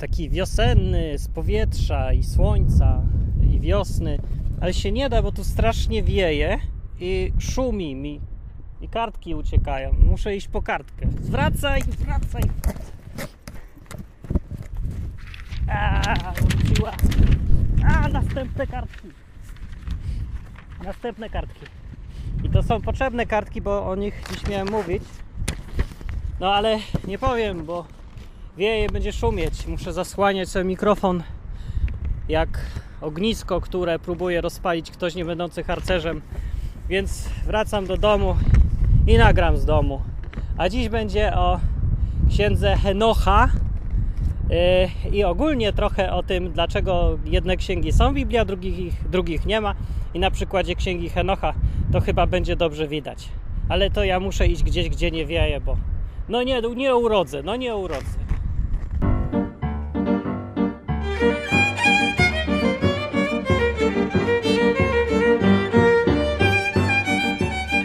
taki wiosenny, z powietrza i słońca i wiosny, ale się nie da, bo tu strasznie wieje i szumi mi i kartki uciekają, muszę iść po kartkę. Wracaj. Wróciła. Następne kartki. I to są potrzebne kartki, bo o nich dziś miałem mówić. No ale nie powiem, bo wieje, będzie szumieć. Muszę zasłaniać sobie mikrofon jak ognisko, które próbuje rozpalić ktoś nie będący harcerzem. Więc wracam do domu i nagram z domu. A dziś będzie o księdze Henocha. I ogólnie trochę o tym, dlaczego jedne księgi są w Biblii, a drugich nie ma. I na przykładzie księgi Henocha to chyba będzie dobrze widać. Ale to ja muszę iść gdzieś, gdzie nie wieje, bo no nie urodzę.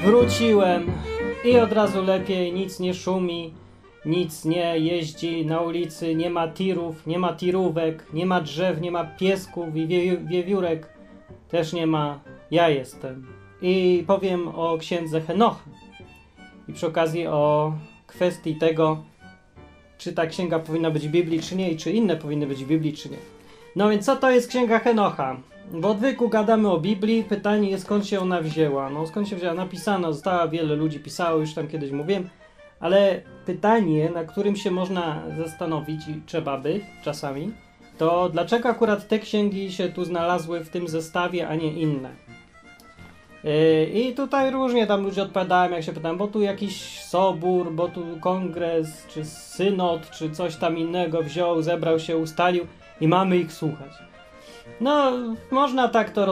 Wróciłem i od razu lepiej, nic nie szumi. Nic nie jeździ na ulicy, nie ma tirów, nie ma tirówek, nie ma drzew, nie ma piesków i wiewiórek, też nie ma. Ja jestem. I powiem o księdze Henocha. I przy okazji o kwestii tego, czy ta księga powinna być w Biblii, czy nie, i czy inne powinny być w Biblii, czy nie. No więc co to jest księga Henocha? W odwyku gadamy o Biblii, pytanie jest, skąd się ona wzięła. No skąd się wzięła? Napisana została, wiele ludzi pisało, już tam kiedyś mówiłem. Ale pytanie, na którym się można zastanowić i trzeba by czasami, to dlaczego akurat te księgi się tu znalazły w tym zestawie, a nie inne? I tutaj różnie tam ludzie odpowiadają, jak się pytam, bo tu jakiś sobór, bo tu kongres, czy synod, czy coś tam innego wziął, zebrał się, ustalił i mamy ich słuchać. No, można tak to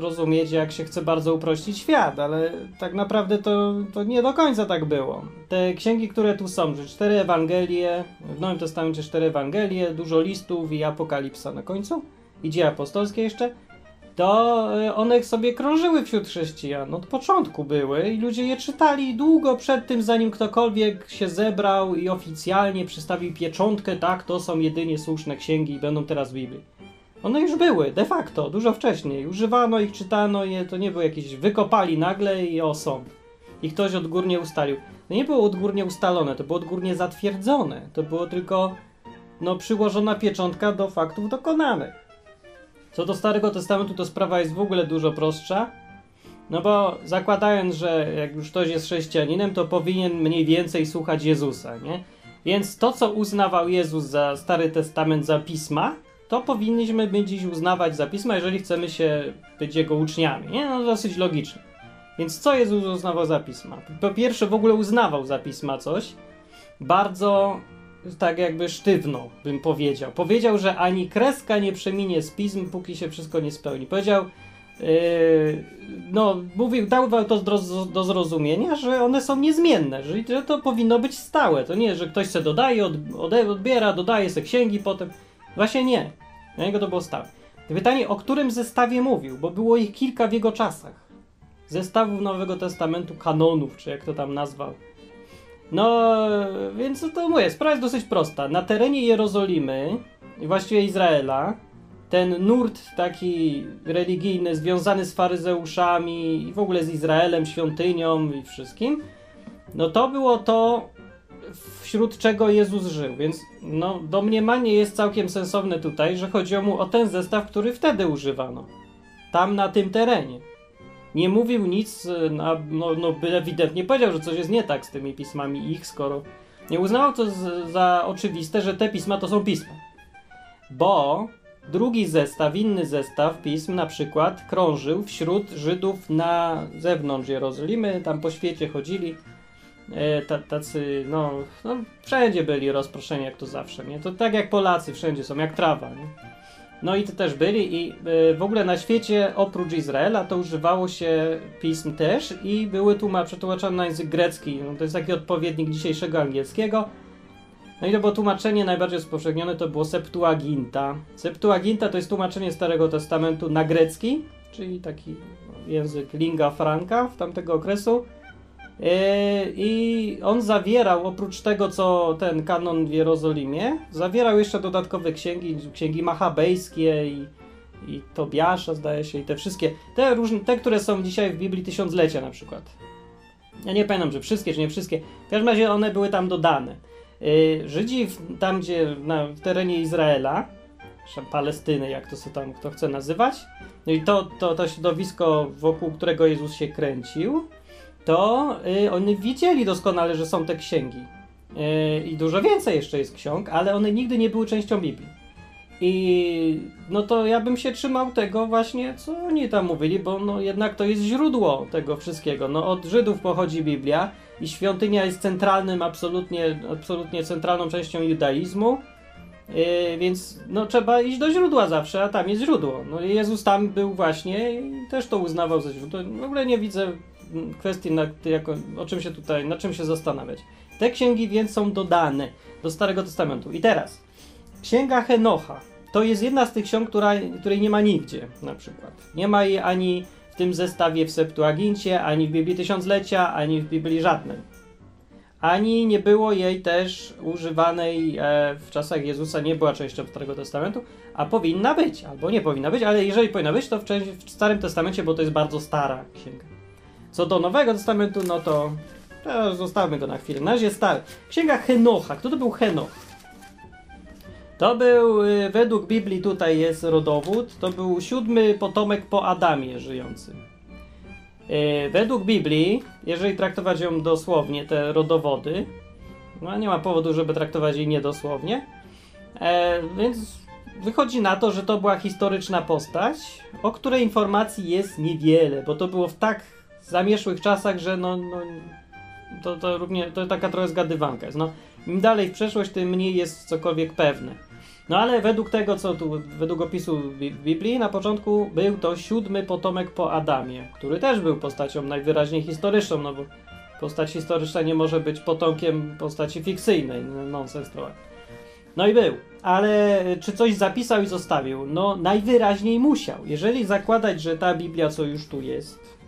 rozumieć, jak się chce bardzo uprościć świat, ale tak naprawdę to nie do końca tak było. Te księgi, które tu są, że 4 Ewangelie, w Nowym Testamencie 4 Ewangelie, dużo listów i Apokalipsa na końcu, i Dzieje Apostolskie jeszcze, to one sobie krążyły wśród chrześcijan, od początku były i ludzie je czytali długo przed tym, zanim ktokolwiek się zebrał i oficjalnie przystawił pieczątkę, tak, to są jedynie słuszne księgi i będą teraz w Biblii. One już były, de facto, dużo wcześniej. Używano ich, czytano je, to nie było jakieś... Wykopali nagle i są. I ktoś odgórnie ustalił. To nie było odgórnie ustalone, to było odgórnie zatwierdzone. To było tylko, no, przyłożona pieczątka do faktów dokonanych. Co do Starego Testamentu, to sprawa jest w ogóle dużo prostsza. No bo zakładając, że jak już ktoś jest chrześcijaninem, to powinien mniej więcej słuchać Jezusa, nie? Więc to, co uznawał Jezus za Stary Testament, za Pisma, to powinniśmy my dziś uznawać za Pisma, jeżeli chcemy się być Jego uczniami. Nie? No dosyć logiczne. Więc co Jezus uznawał za Pisma? Po pierwsze, w ogóle uznawał za Pisma coś bardzo tak jakby sztywno, bym powiedział. Powiedział, że ani kreska nie przeminie z Pism, póki się wszystko nie spełni. Powiedział, dawał to do zrozumienia, że one są niezmienne, że to powinno być stałe. To nie, że ktoś se dodaje, odbiera, dodaje se księgi potem. Właśnie nie. Dla niego to było stałe. Pytanie, o którym zestawie mówił, bo było ich kilka w jego czasach. Zestawów Nowego Testamentu, kanonów, czy jak to tam nazwał. No, więc to mówię, sprawa jest dosyć prosta. Na terenie Jerozolimy, właściwie Izraela, ten nurt taki religijny, związany z faryzeuszami i w ogóle z Izraelem, świątynią i wszystkim, no to było to, wśród czego Jezus żył, więc no, domniemanie jest całkiem sensowne tutaj, że chodziło mu o ten zestaw, który wtedy używano. Tam, na tym terenie. Nie mówił nic, ewidentnie powiedział, że coś jest nie tak z tymi pismami ich, skoro nie uznało to za oczywiste, że te pisma to są pisma. Bo drugi zestaw, inny zestaw pism na przykład krążył wśród Żydów na zewnątrz Jerozolimy, tam po świecie chodzili. Tacy, no, wszędzie byli rozproszeni, jak to zawsze, nie? To tak jak Polacy, wszędzie są, jak trawa, nie? No i to też byli i w ogóle na świecie, oprócz Izraela, to używało się pism też i były przetłumaczone na język grecki, no, to jest taki odpowiednik dzisiejszego angielskiego. No i to było tłumaczenie najbardziej rozpowszechnione, to było Septuaginta. Septuaginta to jest tłumaczenie Starego Testamentu na grecki, czyli taki język lingua franca w tamtego okresu. I on zawierał, oprócz tego co ten kanon w Jerozolimie, zawierał jeszcze dodatkowe księgi, księgi machabejskie i Tobiasza, zdaje się, i te wszystkie, te różne, te, które są dzisiaj w Biblii Tysiąclecia na przykład. Ja nie pamiętam, czy wszystkie, czy nie wszystkie. W każdym razie one były tam dodane. Żydzi tam, gdzie w terenie Izraela, Palestyny, jak to sobie tam kto chce nazywać, no i to środowisko, wokół którego Jezus się kręcił, to oni widzieli doskonale, że są te księgi. I dużo więcej jeszcze jest ksiąg, ale one nigdy nie były częścią Biblii. I no to ja bym się trzymał tego właśnie, co oni tam mówili, bo no jednak to jest źródło tego wszystkiego. No od Żydów pochodzi Biblia i świątynia jest centralnym, absolutnie centralną częścią judaizmu, więc no trzeba iść do źródła zawsze, a tam jest źródło. No Jezus tam był właśnie i też to uznawał za źródło. W ogóle nie widzę kwestii, na czym się zastanawiać. Te księgi więc są dodane do Starego Testamentu. I teraz Księga Henocha to jest jedna z tych ksiąg, której nie ma nigdzie, na przykład. Nie ma jej ani w tym zestawie w Septuagincie, ani w Biblii Tysiąclecia, ani w Biblii żadnej. Ani nie było jej też używanej w czasach Jezusa, nie była częścią Starego Testamentu, a powinna być, albo nie powinna być, ale jeżeli powinna być, to w Starym Testamencie, bo to jest bardzo stara księga. Co do Nowego Testamentu, no to zostawmy go na chwilę. Na razie stary. Księga Henocha. Kto to był Henoch? To był, według Biblii tutaj jest rodowód, to był 7. potomek po Adamie żyjący. Według Biblii, jeżeli traktować ją dosłownie, te rodowody, no nie ma powodu, żeby traktować jej niedosłownie, więc wychodzi na to, że to była historyczna postać, o której informacji jest niewiele, bo to było w tak zamieszłych czasach, że to taka trochę zgadywanka jest. No, im dalej w przeszłość, tym mniej jest cokolwiek pewne. No ale według tego, co tu, według opisu w Biblii, na początku był to 7. potomek po Adamie, który też był postacią najwyraźniej historyczną, no bo postać historyczna nie może być potomkiem postaci fikcyjnej, nonsens trochę. No i był, ale czy coś zapisał i zostawił? No najwyraźniej musiał. Jeżeli zakładać, że ta Biblia, co już tu jest,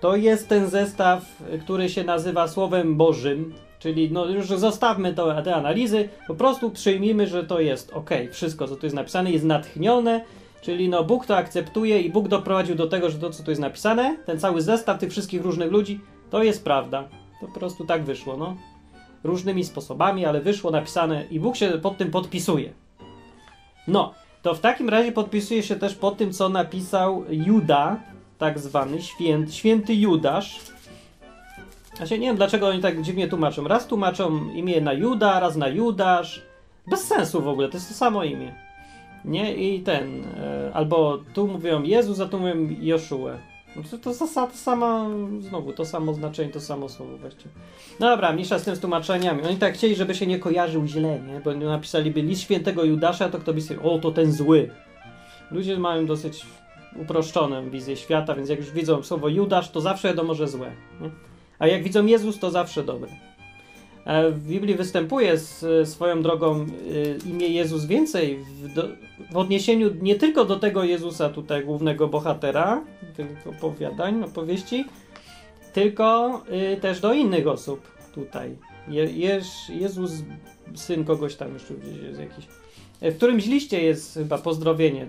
to jest ten zestaw, który się nazywa Słowem Bożym, czyli no już zostawmy te analizy, po prostu przyjmijmy, że to jest okej, wszystko co tu jest napisane jest natchnione, czyli no Bóg to akceptuje i Bóg doprowadził do tego, że to co tu jest napisane, ten cały zestaw tych wszystkich różnych ludzi, to jest prawda. To po prostu tak wyszło, no. Różnymi sposobami, ale wyszło napisane i Bóg się pod tym podpisuje. No, to w takim razie podpisuje się też pod tym, co napisał Juda, tak zwany święty Judasz. Znaczy, nie wiem, dlaczego oni tak dziwnie tłumaczą. Raz tłumaczą imię na Juda, raz na Judasz. Bez sensu w ogóle, to jest to samo imię. Nie? I ten... albo tu mówią Jezus, a tu mówią Joszue. To samo znaczenie, to samo słowo właściwie. No dobra, mniejsza z tym z tłumaczeniami. Oni tak chcieli, żeby się nie kojarzył źle, nie? Bo napisaliby list świętego Judasza, to kto by sobie... O, to ten zły. Ludzie mają dosyć uproszczoną wizję świata, więc jak już widzą słowo Judasz, to zawsze wiadomo, że złe. Nie? A jak widzą Jezus, to zawsze dobry. W Biblii występuje swoją drogą imię Jezus więcej w odniesieniu nie tylko do tego Jezusa tutaj, głównego bohatera tych opowieści, tylko też do innych osób tutaj. Jezus, syn kogoś tam jeszcze gdzieś jest jakiś. W którymś liście jest chyba pozdrowienie.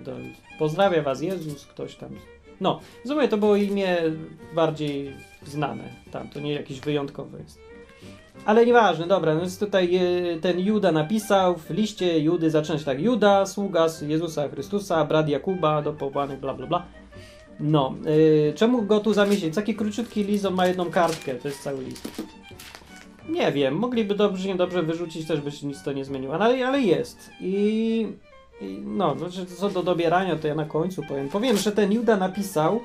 Pozdrawia was Jezus, ktoś tam. No, zobacz, to było imię bardziej znane. Tam to nie jakiś wyjątkowy jest. Ale nieważne, dobra, no więc tutaj ten Juda napisał w liście Judy, zaczyna się tak: Juda, sługa Jezusa Chrystusa, brat Jakuba, do powołanych, bla bla bla. No, czemu go tu zamieścić? Taki króciutki list, on ma jedną kartkę, to jest cały list. Nie wiem, mogliby dobrze, niedobrze wyrzucić, też by się nic to nie zmieniło, ale jest. No, co do dobierania, to ja na końcu powiem. Powiem, że ten Juda napisał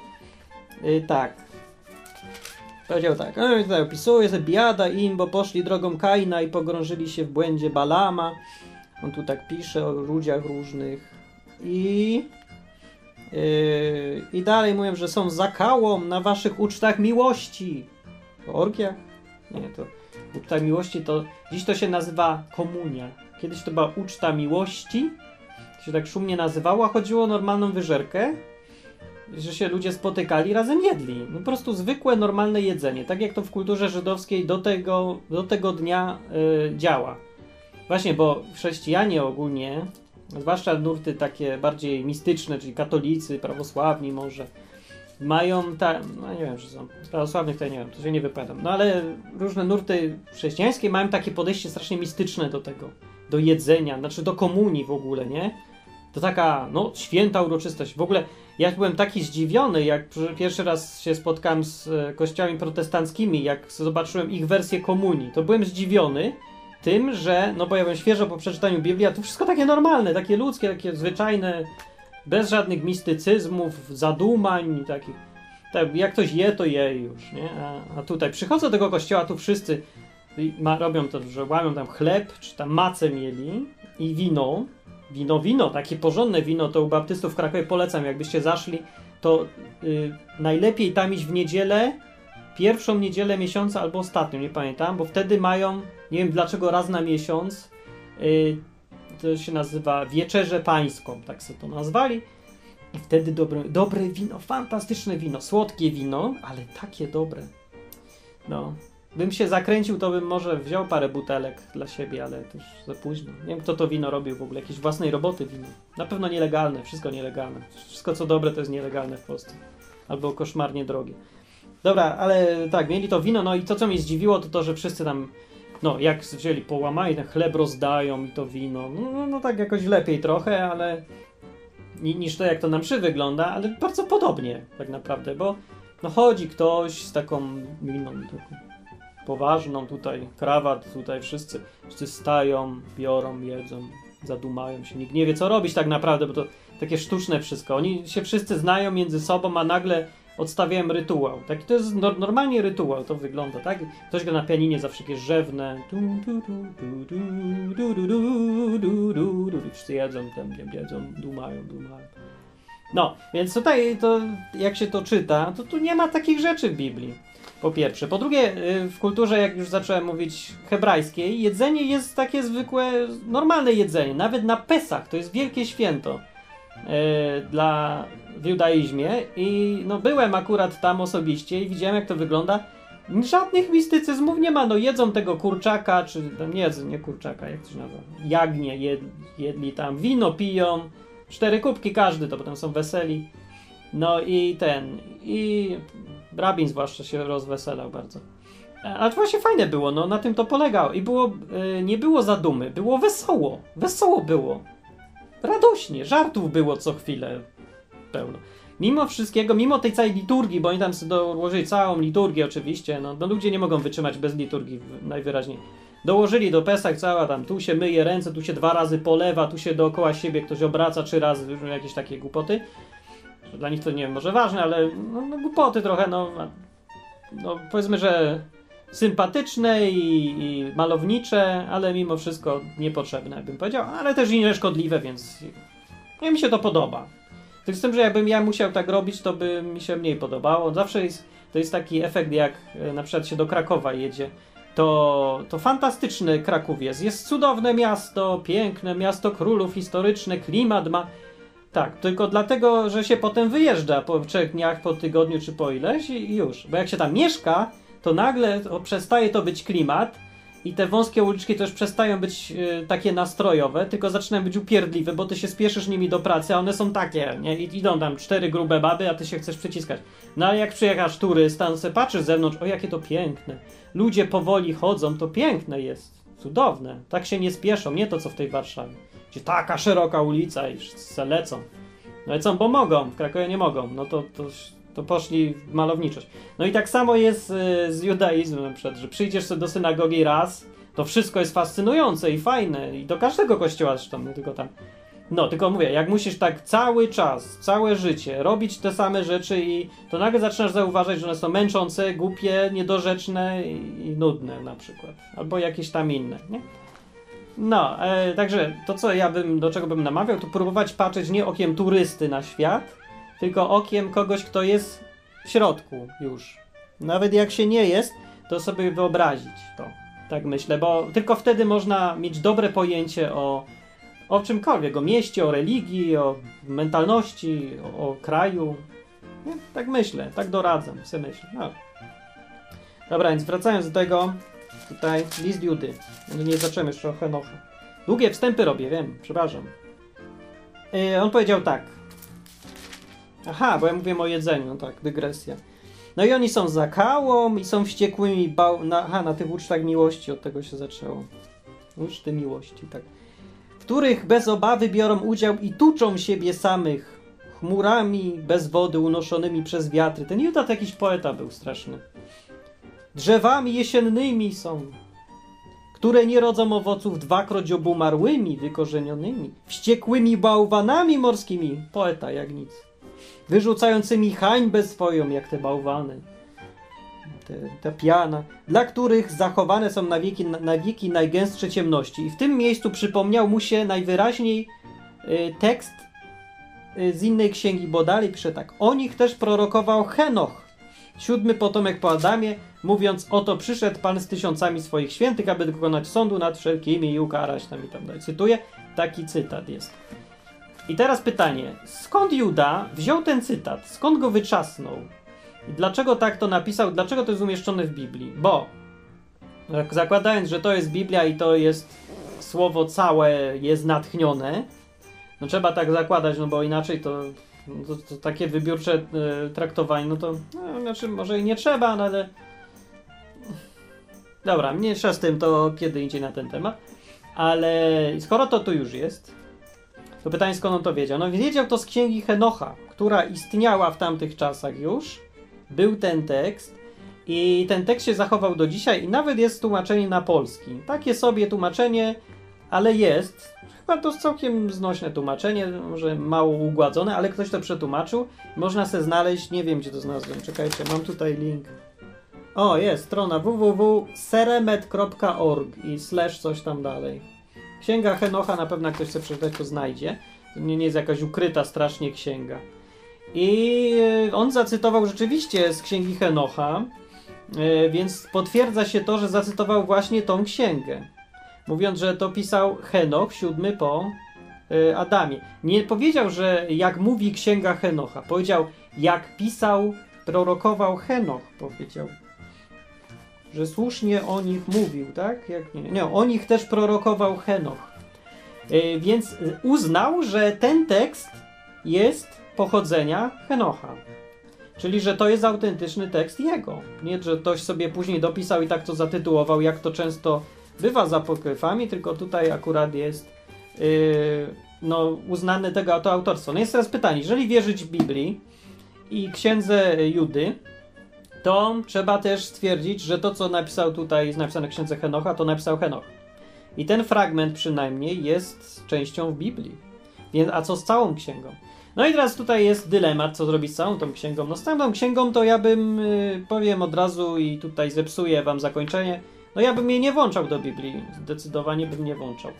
tak. Powiedział tak. No i tutaj opisuje, że biada im, bo poszli drogą Kaina i pogrążyli się w błędzie Balama. On tu tak pisze o ludziach różnych. I dalej mówią, że są zakałą na waszych ucztach miłości. Orgia? Nie, to uczta miłości to... Dziś to się nazywa komunia. Kiedyś to była uczta miłości. Się tak szumnie nazywało, a chodziło o normalną wyżerkę. że się ludzie spotykali, razem jedli. No po prostu zwykłe, normalne jedzenie, tak jak to w kulturze żydowskiej do tego dnia działa. Właśnie, bo chrześcijanie ogólnie, zwłaszcza nurty takie bardziej mistyczne, czyli katolicy, prawosławni może, mają no nie wiem, czy są prawosławnych, to ja nie wiem, to się nie wypowiadam, no ale różne nurty chrześcijańskie mają takie podejście strasznie mistyczne do tego, do jedzenia, znaczy do komunii w ogóle, nie? To taka, no, święta uroczystość. W ogóle ja byłem taki zdziwiony, jak pierwszy raz się spotkałem z kościołami protestanckimi, jak zobaczyłem ich wersję komunii, to byłem zdziwiony tym, że, no bo ja byłem świeżo po przeczytaniu Biblii, a to wszystko takie normalne, takie ludzkie, takie zwyczajne, bez żadnych mistycyzmów, zadumań takich. Tak, jak ktoś je, to je już, nie? A tutaj przychodzą do tego kościoła, tu wszyscy robią to, że łamią tam chleb, czy tam macę mieli i wino. Wino, takie porządne wino, to u baptystów w Krakowie polecam, jakbyście zaszli, to najlepiej tam iść w niedzielę, pierwszą niedzielę miesiąca albo ostatnią, nie pamiętam, bo wtedy mają, nie wiem dlaczego raz na miesiąc, to się nazywa Wieczerzę Pańską, tak sobie to nazwali. I wtedy dobre wino, fantastyczne wino, słodkie wino, ale takie dobre. No, bym się zakręcił, to bym może wziął parę butelek dla siebie, ale to już za późno. Nie wiem, kto to wino robił w ogóle, jakieś własnej roboty wino. Na pewno nielegalne, wszystko nielegalne. Wszystko co dobre to jest nielegalne w Polsce. Albo koszmarnie drogie. Dobra, ale tak, mieli to wino, no i to co mnie zdziwiło to to, że wszyscy tam, no jak wzięli, połamali, ten chleb rozdają i to wino. No tak jakoś lepiej trochę, ale niż to jak to na mszy wygląda, ale bardzo podobnie tak naprawdę, bo no chodzi ktoś z taką miną taką poważną, tutaj krawat, tutaj wszyscy stają, biorą, jedzą, zadumają się, nikt nie wie co robić tak naprawdę, bo to takie sztuczne wszystko, oni się wszyscy znają między sobą, a nagle odstawiają rytuał, tak? To jest normalnie rytuał, to wygląda tak, ktoś gra na pianinie zawsze jakieś rzewne, wszyscy jedzą, jedzą, dumają. No, więc tutaj to, jak się to czyta, to tu nie ma takich rzeczy w Biblii, po pierwsze. Po drugie, w kulturze, jak już zacząłem mówić hebrajskiej, jedzenie jest takie zwykłe, normalne jedzenie. Nawet na Pesach, to jest wielkie święto w judaizmie i no, byłem akurat tam osobiście i widziałem, jak to wygląda. Żadnych mistycyzmów nie ma, no jedzą tego kurczaka, czy tam nie kurczaka, jak to się nazywa, jagnię jedli tam, wino piją, 4 kubki każdy, to potem są weseli. No i rabin zwłaszcza się rozweselał bardzo. Ale to właśnie fajne było, no na tym to polegało. I było, nie było zadumy, było wesoło. Wesoło było. Radośnie, żartów było co chwilę pełno. Mimo wszystkiego, mimo tej całej liturgii, bo oni tam sobie dołożyli całą liturgię oczywiście, no ludzie nie mogą wytrzymać bez liturgii najwyraźniej. Dołożyli do Pesach cała tam, tu się myje ręce, tu się 2 razy polewa, tu się dookoła siebie ktoś obraca 3 razy, jakieś takie głupoty. Dla nich to nie wiem, może ważne, ale no, głupoty trochę, no powiedzmy, że sympatyczne i malownicze, ale mimo wszystko niepotrzebne, bym powiedział, ale też i nieszkodliwe, więc no, mi się to podoba. Tylko z tym, że jakbym ja musiał tak robić, to by mi się mniej podobało. Zawsze to jest taki efekt, jak na przykład się do Krakowa jedzie, to fantastyczny Kraków jest cudowne miasto, piękne miasto królów, historyczne, klimat ma. Tak, tylko dlatego, że się potem wyjeżdża po 3 dniach, po tygodniu czy po ileś i już. Bo jak się tam mieszka, to nagle przestaje to być klimat i te wąskie uliczki też przestają być takie nastrojowe, tylko zaczynają być upierdliwe, bo ty się spieszysz nimi do pracy, a one są takie, nie? I idą tam 4 grube baby, a ty się chcesz przyciskać. No ale jak przyjechasz turysta, no se patrzysz z zewnątrz, o jakie to piękne. Ludzie powoli chodzą, to piękne jest, cudowne. Tak się nie spieszą, nie to co w tej Warszawie. Gdzie taka szeroka ulica i wszyscy lecą. Lecą, bo mogą, w Krakowie nie mogą, no to poszli w malowniczość. No i tak samo jest z judaizmem na przykład, że przyjdziesz sobie do synagogi raz, to wszystko jest fascynujące i fajne i do każdego kościoła zresztą, nie tylko tam. No, tylko mówię, jak musisz tak cały czas, całe życie robić te same rzeczy i to nagle zaczynasz zauważać, że one są męczące, głupie, niedorzeczne i nudne na przykład. Albo jakieś tam inne, nie? No, także to, co do czego bym namawiał, to próbować patrzeć nie okiem turysty na świat, tylko okiem kogoś, kto jest w środku już. Nawet jak się nie jest, to sobie wyobrazić to. Tak myślę, bo tylko wtedy można mieć dobre pojęcie o czymkolwiek, o mieście, o religii, o mentalności, o kraju. Nie? Tak myślę, tak doradzam, sobie myślę. No. Dobra, więc wracając do tego, tutaj list Judy. Nie zacząłem jeszcze o Henochu. Długie wstępy robię, wiem, przepraszam. On powiedział tak. Aha, bo ja mówiłem o jedzeniu, no tak, dygresja. No i oni są zakałą i są wściekłymi na tych ucztach miłości, od tego się zaczęło. Uczty miłości, tak. W których bez obawy biorą udział i tuczą siebie samych chmurami bez wody unoszonymi przez wiatry. Ten Juda to jakiś poeta był straszny. Drzewami jesiennymi są, które nie rodzą owoców, dwakroć obumarłymi, wykorzenionymi, wściekłymi bałwanami morskimi, poeta jak nic, wyrzucającymi hańbę swoją, jak te bałwany, ta piana, dla których zachowane są na wieki najgęstsze ciemności. I w tym miejscu przypomniał mu się najwyraźniej tekst z innej księgi, bo dalej pisze tak. O nich też prorokował Henoch, 7. potomek po Adamie, mówiąc: oto przyszedł Pan z tysiącami swoich świętych, aby dokonać sądu nad wszelkimi i ukarać tam i tam dalej. Cytuję, taki cytat jest. I teraz pytanie, skąd Juda wziął ten cytat? Skąd go wyczasnął? I dlaczego tak to napisał? Dlaczego to jest umieszczone w Biblii? Bo zakładając, że to jest Biblia i to jest słowo całe, jest natchnione, no trzeba tak zakładać, no bo inaczej to takie wybiórcze traktowanie, no to znaczy może i nie trzeba, no ale... Dobra, mniejsza z tym, to kiedy indziej na ten temat. Ale skoro to tu już jest, to pytanie, skąd on to wiedział? No wiedział to z księgi Henocha, która istniała w tamtych czasach już. Był ten tekst i ten tekst się zachował do dzisiaj i nawet jest tłumaczenie na polski. Takie sobie tłumaczenie, ale jest. Chyba to całkiem znośne tłumaczenie, może mało ugładzone, ale ktoś to przetłumaczył. Można se znaleźć, nie wiem gdzie to znalazłem, czekajcie, mam tutaj link. O, jest strona www.seremet.org i slash coś tam dalej. Księga Henocha, na pewno jak ktoś chce przeczytać, to znajdzie. To nie jest jakaś ukryta strasznie księga. I on zacytował rzeczywiście z księgi Henocha, więc potwierdza się to, że zacytował właśnie tą księgę. Mówiąc, że to pisał Henoch, 7. po Adamie. Nie powiedział, że jak mówi księga Henocha. Powiedział, jak pisał, prorokował Henoch, powiedział. Że słusznie o nich mówił, tak? Jak nie, nie, o nich też prorokował Henoch. Więc uznał, że ten tekst jest pochodzenia Henocha. Czyli, że to jest autentyczny tekst jego. Nie, że ktoś sobie później dopisał i tak to zatytułował, jak to często bywa z apokryfami, tylko tutaj akurat jest no, uznane tego to autorstwo. No jest teraz pytanie, jeżeli wierzyć Biblii i księdze Judy, to trzeba też stwierdzić, że to, co napisał tutaj, jest napisane w księdze Henocha, to napisał Henoch. I ten fragment przynajmniej jest częścią w Biblii. Więc, a co z całą księgą? No i teraz tutaj jest dylemat, co zrobić z całą tą księgą. No z całą tą księgą to ja bym, powiem od razu i tutaj zepsuję wam zakończenie, no ja bym jej nie włączał do Biblii. Zdecydowanie bym nie włączał.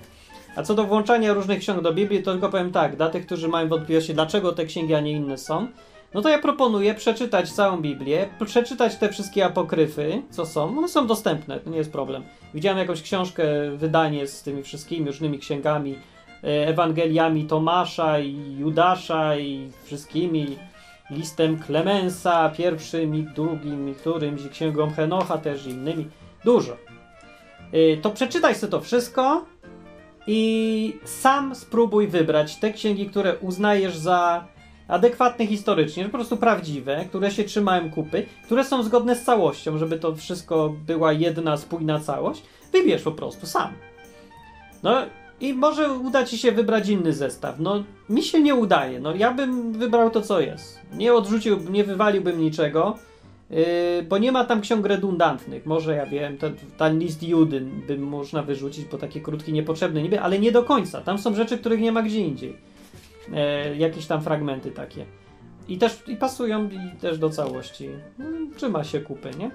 A co do włączania różnych ksiąg do Biblii, to tylko powiem tak, dla tych, którzy mają wątpliwości, dlaczego te księgi, a nie inne są, no to ja proponuję przeczytać całą Biblię, przeczytać te wszystkie apokryfy, co są. One są dostępne, to nie jest problem. Widziałem jakąś książkę, wydanie z tymi wszystkimi różnymi księgami, Ewangeliami Tomasza i Judasza i wszystkimi, listem Clemensa, pierwszym i drugim i którymś, i księgą Henocha też i innymi. Dużo. To przeczytaj sobie to wszystko i sam spróbuj wybrać te księgi, które uznajesz za adekwatne historycznie, po prostu prawdziwe, które się trzymają kupy, które są zgodne z całością, żeby to wszystko była jedna, spójna całość. Wybierz po prostu sam. No i może uda ci się wybrać inny zestaw. No mi się nie udaje. No ja bym wybrał to, co jest. Nie odrzuciłbym, nie wywaliłbym niczego, bo nie ma tam ksiąg redundantnych. Może, ja wiem, ten list Judy by można wyrzucić, bo taki krótki, niepotrzebny niby, ale nie do końca. Tam są rzeczy, których nie ma gdzie indziej. Jakieś tam fragmenty takie. I też i pasują i też do całości. No, trzyma się kupy, nie?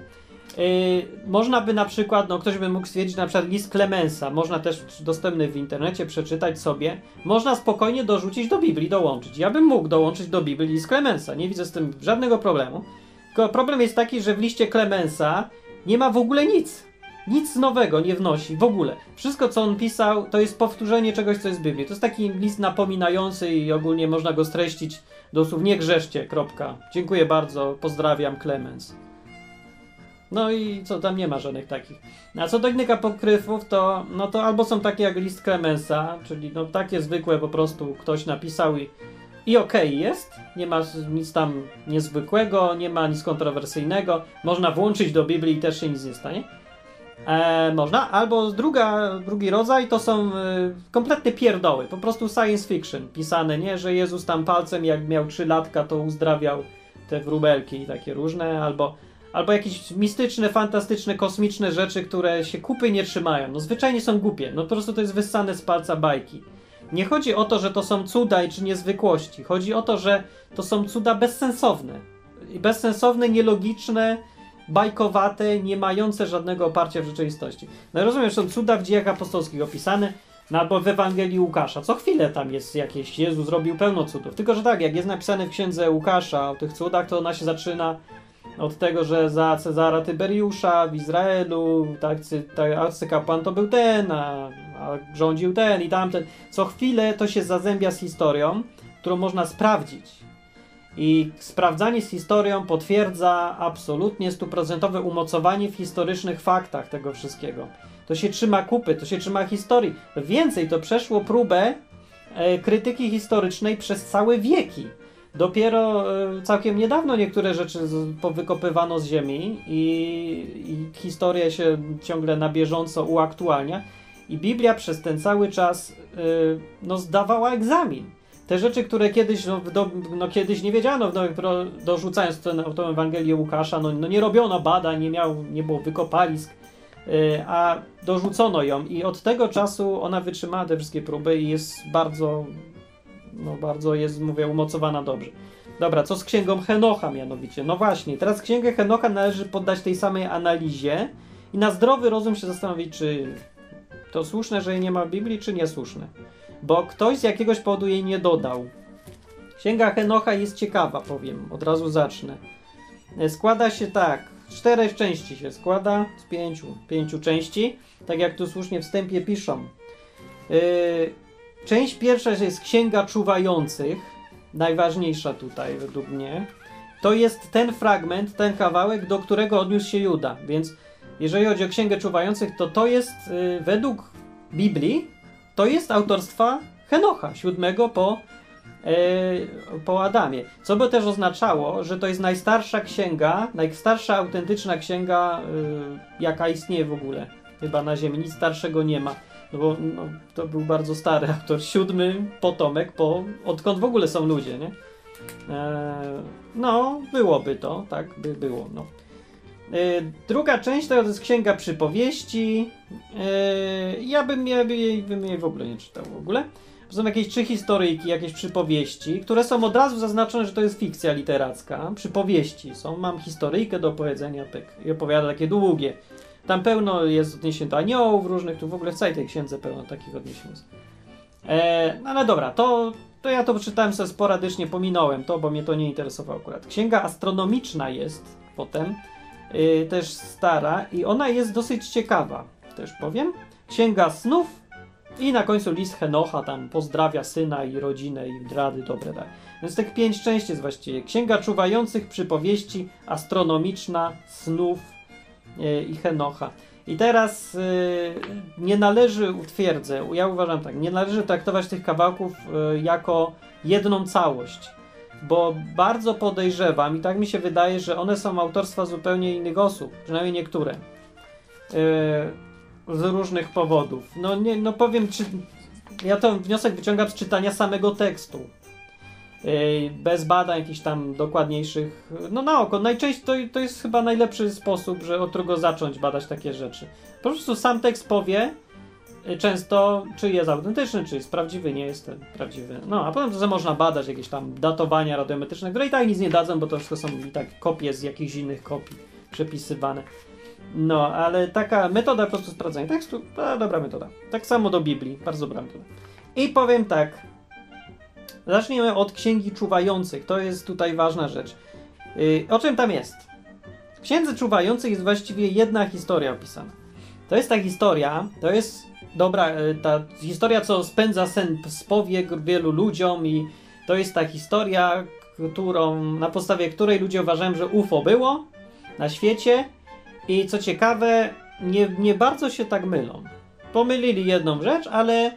Można by na przykład, no ktoś by mógł stwierdzić, na przykład list Clemensa, można też dostępny w internecie przeczytać sobie, można spokojnie dorzucić do Biblii, dołączyć. Ja bym mógł dołączyć do Biblii list Clemensa, nie widzę z tym żadnego problemu. Tylko problem jest taki, że w liście Clemensa nie ma w ogóle nic. nic nowego nie wnosi w ogóle. Wszystko, co on pisał, to jest powtórzenie czegoś, co jest w Biblii. To jest taki list napominający i ogólnie można go streścić do słów: nie grzeszcie, kropka. Dziękuję bardzo, pozdrawiam, Clemens. No i co, tam nie ma żadnych takich. A co do innych apokryfów, to, no to albo są takie jak list Clemensa, czyli no takie zwykłe, po prostu ktoś napisał i okej jest, nie ma nic tam niezwykłego, nie ma nic kontrowersyjnego, można włączyć do Biblii i też się nic nie stanie. Można, albo drugi rodzaj to są kompletne pierdoły, po prostu science fiction pisane, nie, że Jezus tam palcem, jak miał 3 latka, to uzdrawiał te wróbelki i takie różne, albo jakieś mistyczne, fantastyczne, kosmiczne rzeczy, które się kupy nie trzymają. No zwyczajnie są głupie, no po prostu to jest wyssane z palca bajki. Nie chodzi o to, że to są cuda czy niezwykłości, chodzi o to, że to są cuda bezsensowne. Bezsensowne, nielogiczne, bajkowate, nie mające żadnego oparcia w rzeczywistości. No i rozumiem, że są cuda w Dziejach Apostolskich opisane, no albo w Ewangelii Łukasza. Co chwilę tam jest jakieś, Jezus zrobił pełno cudów. Tylko że tak, jak jest napisane w księdze Łukasza o tych cudach, to ona się zaczyna od tego, że za Cezara Tyberiusza w Izraelu arcykapłan to był ten, a rządził ten i tamten. Co chwilę to się zazębia z historią, którą można sprawdzić. I sprawdzanie z historią potwierdza absolutnie 100% umocowanie w historycznych faktach tego wszystkiego. To się trzyma kupy, to się trzyma historii. Więcej, to przeszło próbę krytyki historycznej przez całe wieki. Dopiero całkiem niedawno niektóre rzeczy wykopywano z ziemi i historia się ciągle na bieżąco uaktualnia. I Biblia przez ten cały czas no, zdawała egzamin. Te rzeczy, które kiedyś, kiedyś nie wiedziano, dorzucając tę Ewangelię Łukasza, no nie robiono badań, nie było wykopalisk, a dorzucono ją. I od tego czasu ona wytrzymała te wszystkie próby i jest bardzo... No bardzo jest, mówię, umocowana dobrze. Dobra, co z księgą Henocha mianowicie? No właśnie, teraz księgę Henocha należy poddać tej samej analizie i na zdrowy rozum się zastanowić, czy to słuszne, że jej nie ma w Biblii, czy niesłuszne. Bo ktoś z jakiegoś powodu jej nie dodał. Księga Henocha jest ciekawa, powiem, od razu zacznę. Składa się tak, 4 części się składa, z 5 części, tak jak tu słusznie w wstępie piszą. Część pierwsza jest Księga Czuwających, najważniejsza tutaj według mnie. To jest ten fragment, ten kawałek, do którego odniósł się Juda. Więc jeżeli chodzi o Księgę Czuwających, to jest według Biblii, to jest autorstwa Henocha, 7 po Adamie. Co by też oznaczało, że to jest najstarsza księga, najstarsza autentyczna księga, jaka istnieje w ogóle. Chyba na ziemi, nic starszego nie ma. No bo no, to był bardzo stary autor, 7 potomek, odkąd w ogóle są ludzie, nie? No, byłoby to, tak by było. No. Druga część to jest Księga Przypowieści. Ja bym jej w ogóle nie czytał w ogóle. Są jakieś 3 historyjki, jakieś przypowieści, które są od razu zaznaczone, że to jest fikcja literacka. Przypowieści są, mam historyjkę do opowiedzenia, pyk, i opowiada takie długie. Tam pełno jest odniesień do aniołów różnych, tu w ogóle w całej tej księdze pełno takich odniesień jest. No ale dobra, to ja to czytałem sobie sporadycznie, pominąłem to, bo mnie to nie interesowało akurat. Księga Astronomiczna jest potem, też stara i ona jest dosyć ciekawa, też powiem. Księga Snów i na końcu List Henocha, tam pozdrawia syna i rodzinę i rady dobre daje. Więc tych 5 części jest właściwie. Księga Czuwających, Przypowieści, Astronomiczna, Snów i Henocha. I teraz nie należy, twierdzę, ja uważam tak, nie należy traktować tych kawałków jako jedną całość, bo bardzo podejrzewam i tak mi się wydaje, że one są autorstwa zupełnie innych osób, przynajmniej niektóre, z różnych powodów. No, nie, no powiem, ja ten wniosek wyciągam z czytania samego tekstu. Bez badań jakichś tam dokładniejszych, no na oko. Najczęściej to jest chyba najlepszy sposób, że od którego zacząć badać takie rzeczy. Po prostu sam tekst powie często, czy jest autentyczny, czy jest prawdziwy, nie jest prawdziwy. No, a potem to można badać jakieś tam datowania radiometryczne, które i tak nic nie dadzą, bo to wszystko są i tak kopie z jakichś innych kopii przepisywane. No, ale taka metoda po prostu sprawdzania tekstu, dobra metoda. Tak samo do Biblii, bardzo dobra metoda. I powiem tak, zacznijmy od Księgi Czuwających. To jest tutaj ważna rzecz. O czym tam jest? W Księdze Czuwających jest właściwie jedna historia opisana. To jest ta historia, to jest dobra, ta historia, co spędza sen z powiek wielu ludziom, i to jest ta historia, na podstawie której ludzie uważają, że UFO było na świecie, i co ciekawe, nie bardzo się tak mylą. Pomylili jedną rzecz, ale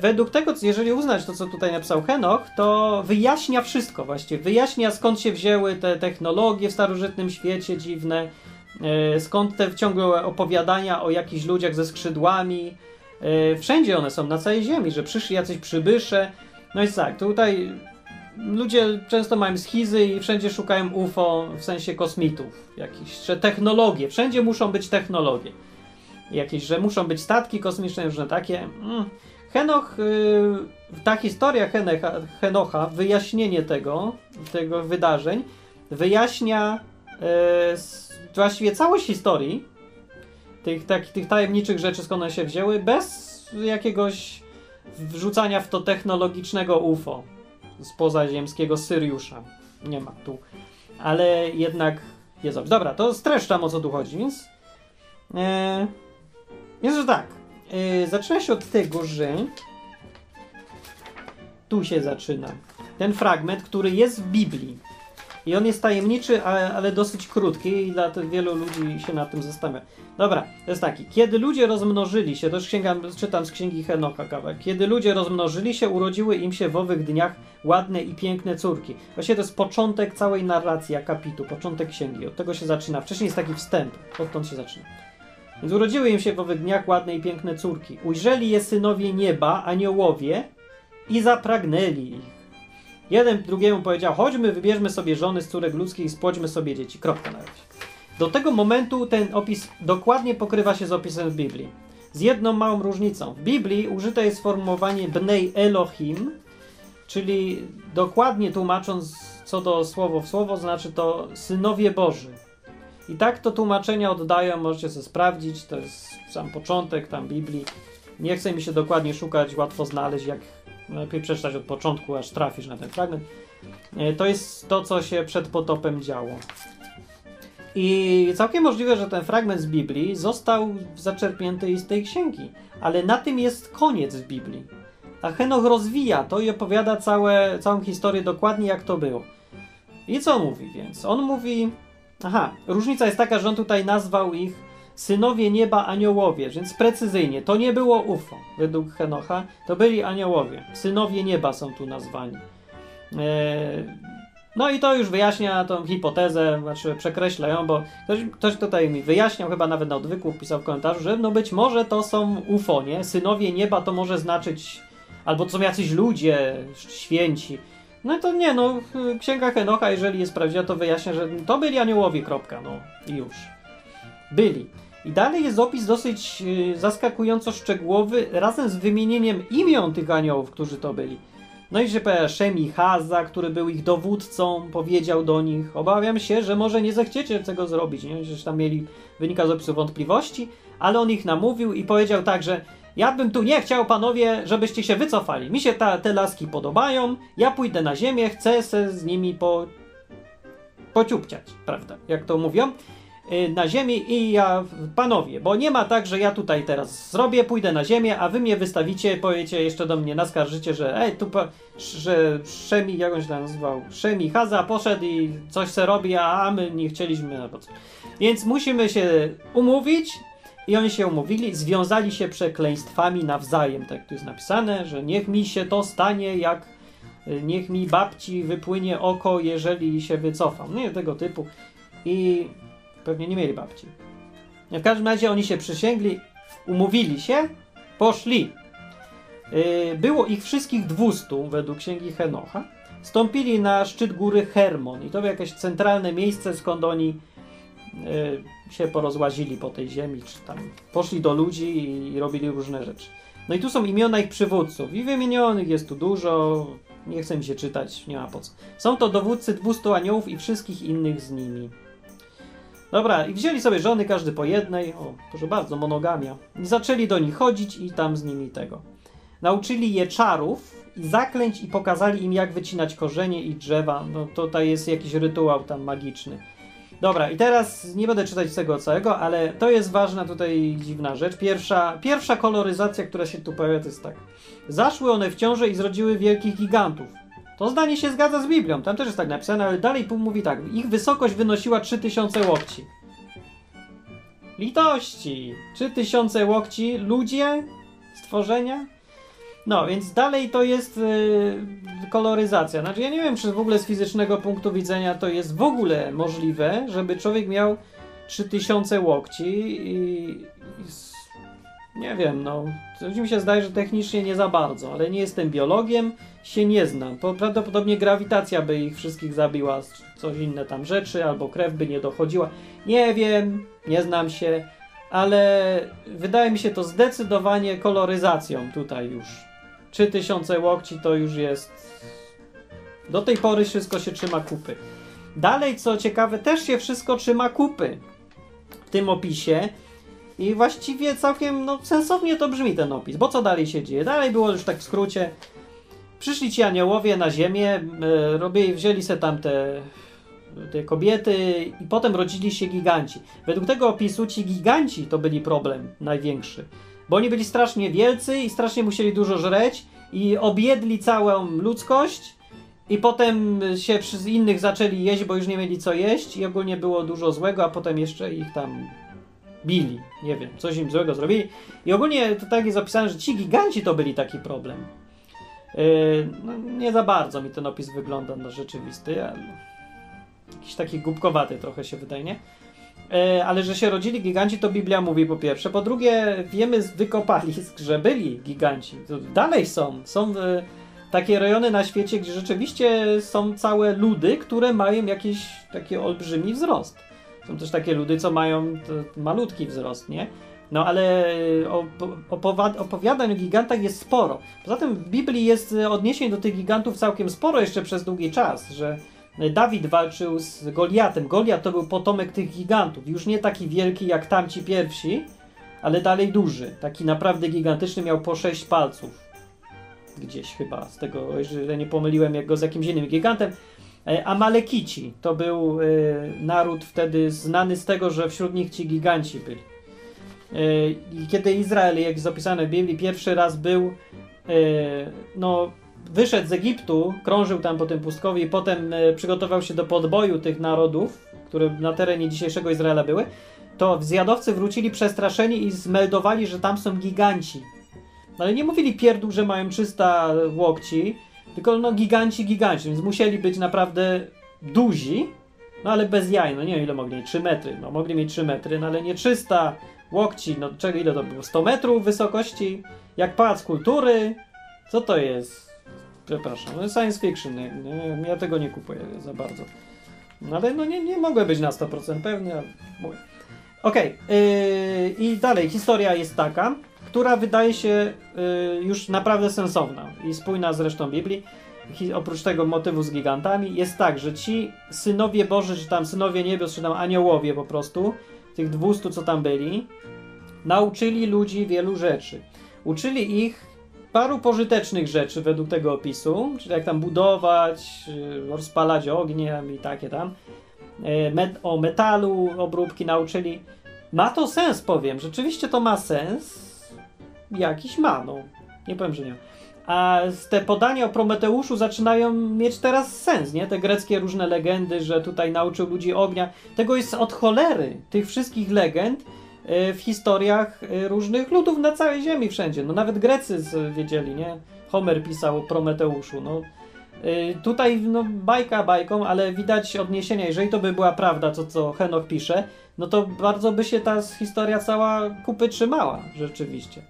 według tego, jeżeli uznać to, co tutaj napisał Henoch, to wyjaśnia wszystko właściwie. Wyjaśnia, skąd się wzięły te technologie w starożytnym świecie dziwne, skąd te ciągłe opowiadania o jakichś ludziach ze skrzydłami. Wszędzie one są, na całej ziemi, że przyszli jacyś przybysze. No i tak, tutaj ludzie często mają schizy i wszędzie szukają UFO, w sensie kosmitów jakichś, że technologie, wszędzie muszą być technologie. Jakieś, że muszą być statki kosmiczne, różne takie. Henoch, ta historia Henocha, wyjaśnienie tego wydarzeń, wyjaśnia właściwie całość historii, tych tajemniczych rzeczy, skąd one się wzięły, bez jakiegoś wrzucania w to technologicznego UFO z pozaziemskiego Syriusza. Nie ma tu. Ale jednak jest. Dobra, to streszczam, o co tu chodzi, więc... Więc tak, zaczyna się od tego, że tu się zaczyna ten fragment, który jest w Biblii, i on jest tajemniczy, ale dosyć krótki, i dlatego wielu ludzi się nad tym zastanawia. Dobra, to jest taki: kiedy ludzie rozmnożyli się, też czytam z księgi Henocha kawałek, kiedy ludzie rozmnożyli się, urodziły im się w owych dniach ładne i piękne córki. Właśnie to jest początek całej narracji akapitu, początek księgi, od tego się zaczyna. Wcześniej jest taki wstęp, odtąd się zaczyna. Więc urodziły im się w owych dniach ładne i piękne córki. Ujrzeli je synowie nieba, aniołowie, i zapragnęli ich. Jeden drugiemu powiedział: chodźmy, wybierzmy sobie żony z córek ludzkich i spłodźmy sobie dzieci. Kropka na razie. Do tego momentu ten opis dokładnie pokrywa się z opisem w Biblii. Z jedną małą różnicą. W Biblii użyte jest sformułowanie Bnei Elohim, czyli dokładnie tłumacząc co do słowo w słowo, znaczy to synowie Boży. I tak to tłumaczenia oddają, możecie sobie sprawdzić, to jest sam początek tam Biblii. Nie chce mi się dokładnie szukać, łatwo znaleźć, jak lepiej przeczytać od początku, aż trafisz na ten fragment. To jest to, co się przed potopem działo. I całkiem możliwe, że ten fragment z Biblii został zaczerpnięty z tej księgi, ale na tym jest koniec w Biblii. A Henoch rozwija to i opowiada całą historię dokładnie, jak to było. I co mówi więc? On mówi... Aha, różnica jest taka, że on tutaj nazwał ich synowie nieba aniołowie, więc precyzyjnie, to nie było UFO według Henocha, to byli aniołowie. Synowie nieba są tu nazwani. No i to już wyjaśnia tą hipotezę, znaczy przekreśla ją, bo ktoś tutaj mi wyjaśniał, chyba nawet na odwyku pisał w komentarzu, że no być może to są UFO, nie? Synowie nieba to może znaczyć, albo to są jacyś ludzie święci. No to nie, no księga Henocha, jeżeli jest prawdziwa, to wyjaśnia, że to byli aniołowie, kropka, no i już. Byli. I dalej jest opis dosyć zaskakująco szczegółowy, razem z wymienieniem imion tych aniołów, którzy to byli. No i że Szemichaza, który był ich dowódcą, powiedział do nich: obawiam się, że może nie zechciecie tego zrobić, nie? Że tam mieli, wynika z opisu, wątpliwości, ale on ich namówił i powiedział tak, że ja bym tu nie chciał, panowie, żebyście się wycofali. Mi się te laski podobają, ja pójdę na ziemię, chcę se z nimi pociupciać, prawda, jak to mówią, na ziemi, i ja, panowie, bo nie ma tak, że ja tutaj teraz zrobię, pójdę na ziemię, a wy mnie wystawicie, pojecie jeszcze do mnie, naskarżycie, że że Szemi, jak on się nazywał, Szemichaza poszedł i coś se robi, a my nie chcieliśmy, albo co. Więc musimy się umówić. I oni się umówili, związali się przekleństwami nawzajem, tak tu jest napisane, że niech mi się to stanie, jak niech mi babci wypłynie oko, jeżeli się wycofam. No i tego typu. I pewnie nie mieli babci. W każdym razie oni się przysięgli, umówili się, poszli. Było ich wszystkich 200 według księgi Henocha. Stąpili na szczyt góry Hermon i to było jakieś centralne miejsce, skąd oni... się porozłazili po tej ziemi, czy tam poszli do ludzi i robili różne rzeczy. No i tu są imiona ich przywódców i wymienionych jest tu dużo, nie chcę mi się czytać, nie ma po co. Są to dowódcy 200 aniołów i wszystkich innych z nimi. Dobra, i wzięli sobie żony, każdy po jednej, o, proszę bardzo, monogamia, i zaczęli do nich chodzić i tam z nimi tego. Nauczyli je czarów i zaklęć i pokazali im, jak wycinać korzenie i drzewa, no tutaj jest jakiś rytuał tam magiczny. Dobra, i teraz nie będę czytać tego całego, ale to jest ważna tutaj dziwna rzecz. Pierwsza koloryzacja, która się tu pojawia, to jest tak. Zaszły one w ciążę i zrodziły wielkich gigantów. To zdanie się zgadza z Biblią, tam też jest tak napisane, ale dalej mówi tak. Ich wysokość wynosiła 3000 łokci. Litości! 3000 łokci, ludzie, stworzenia. No, więc dalej to jest koloryzacja. Znaczy, ja nie wiem, czy w ogóle z fizycznego punktu widzenia to jest w ogóle możliwe, żeby człowiek miał 3000 łokci nie wiem, no. Coś mi się zdaje, że technicznie nie za bardzo, ale nie jestem biologiem, się nie znam. Prawdopodobnie grawitacja by ich wszystkich zabiła, coś inne tam rzeczy, albo krew by nie dochodziła. Nie wiem, nie znam się, ale wydaje mi się to zdecydowanie koloryzacją tutaj już. 3000 łokci to już jest... Do tej pory wszystko się trzyma kupy. Dalej, co ciekawe, też się wszystko trzyma kupy w tym opisie. I właściwie całkiem sensownie to brzmi ten opis, bo co dalej się dzieje? Dalej było już tak w skrócie. Przyszli ci aniołowie na ziemię, wzięli se tam te kobiety i potem rodzili się giganci. Według tego opisu ci giganci to byli problem największy, bo oni byli strasznie wielcy i strasznie musieli dużo żreć i objedli całą ludzkość i potem się przez innych zaczęli jeść, bo już nie mieli co jeść i ogólnie było dużo złego, a potem jeszcze ich tam bili, nie wiem, coś im złego zrobili i ogólnie to tak jest opisane, że ci giganci to byli taki problem. Nie za bardzo mi ten opis wygląda na rzeczywisty, ale... Jakiś taki głupkowaty trochę się wydaje, nie? Ale że się rodzili giganci, to Biblia mówi po pierwsze. Po drugie, wiemy z wykopalisk, że byli giganci. Dalej są. Są takie rejony na świecie, gdzie rzeczywiście są całe ludy, które mają jakiś taki olbrzymi wzrost. Są też takie ludy, co mają malutki wzrost, nie? No ale opowiadań o gigantach jest sporo. Poza tym w Biblii jest odniesień do tych gigantów całkiem sporo jeszcze przez długi czas, że Dawid walczył z Goliatem. Goliat to był potomek tych gigantów. Już nie taki wielki jak tamci pierwsi, ale dalej duży. Taki naprawdę gigantyczny, miał po 6 palców. Gdzieś chyba z tego, jeżeli nie pomyliłem, jak go z jakimś innym gigantem. Amalekici to był naród wtedy znany z tego, że wśród nich ci giganci byli. I kiedy Izrael, jak jest opisane w Biblii, pierwszy raz był, wyszedł z Egiptu, krążył tam po tym pustkowiu i potem przygotował się do podboju tych narodów, które na terenie dzisiejszego Izraela były, to zjadowcy wrócili przestraszeni i zmeldowali, że tam są giganci. Ale nie mówili pierdół, że mają 300 łokci, tylko giganci, więc musieli być naprawdę duzi, ale bez jaj, nie wiem ile mogli mieć, 3 metry, mogli mieć 3 metry, ale nie 300 łokci, ile to było, 100 metrów wysokości, jak Pałac Kultury, co to jest? Przepraszam, science fiction, ja tego nie kupuję za bardzo. Ale nie mogę być na 100% pewny, ale mówię. Okej, i dalej, historia jest taka, która wydaje się już naprawdę sensowna i spójna z resztą Biblii. Oprócz tego motywu z gigantami jest tak, że ci synowie Boży, czy tam synowie niebios, czy tam aniołowie po prostu, tych 200 co tam byli, nauczyli ludzi wielu rzeczy. Uczyli ich paru pożytecznych rzeczy według tego opisu, czyli jak tam budować, rozpalać ogniem i takie tam. O metalu obróbki nauczyli. Ma to sens, powiem. Rzeczywiście to ma sens. Jakiś ma, Nie powiem, że nie. A te podania o Prometeuszu zaczynają mieć teraz sens, nie? Te greckie różne legendy, że tutaj nauczył ludzi ognia. Tego jest od cholery, tych wszystkich legend, w historiach różnych ludów na całej ziemi wszędzie. Nawet Grecy wiedzieli, nie? Homer pisał o Prometeuszu. Tutaj bajka bajką, ale widać odniesienia. Jeżeli to by była prawda, co Henoch pisze, to bardzo by się ta historia cała kupy trzymała rzeczywiście.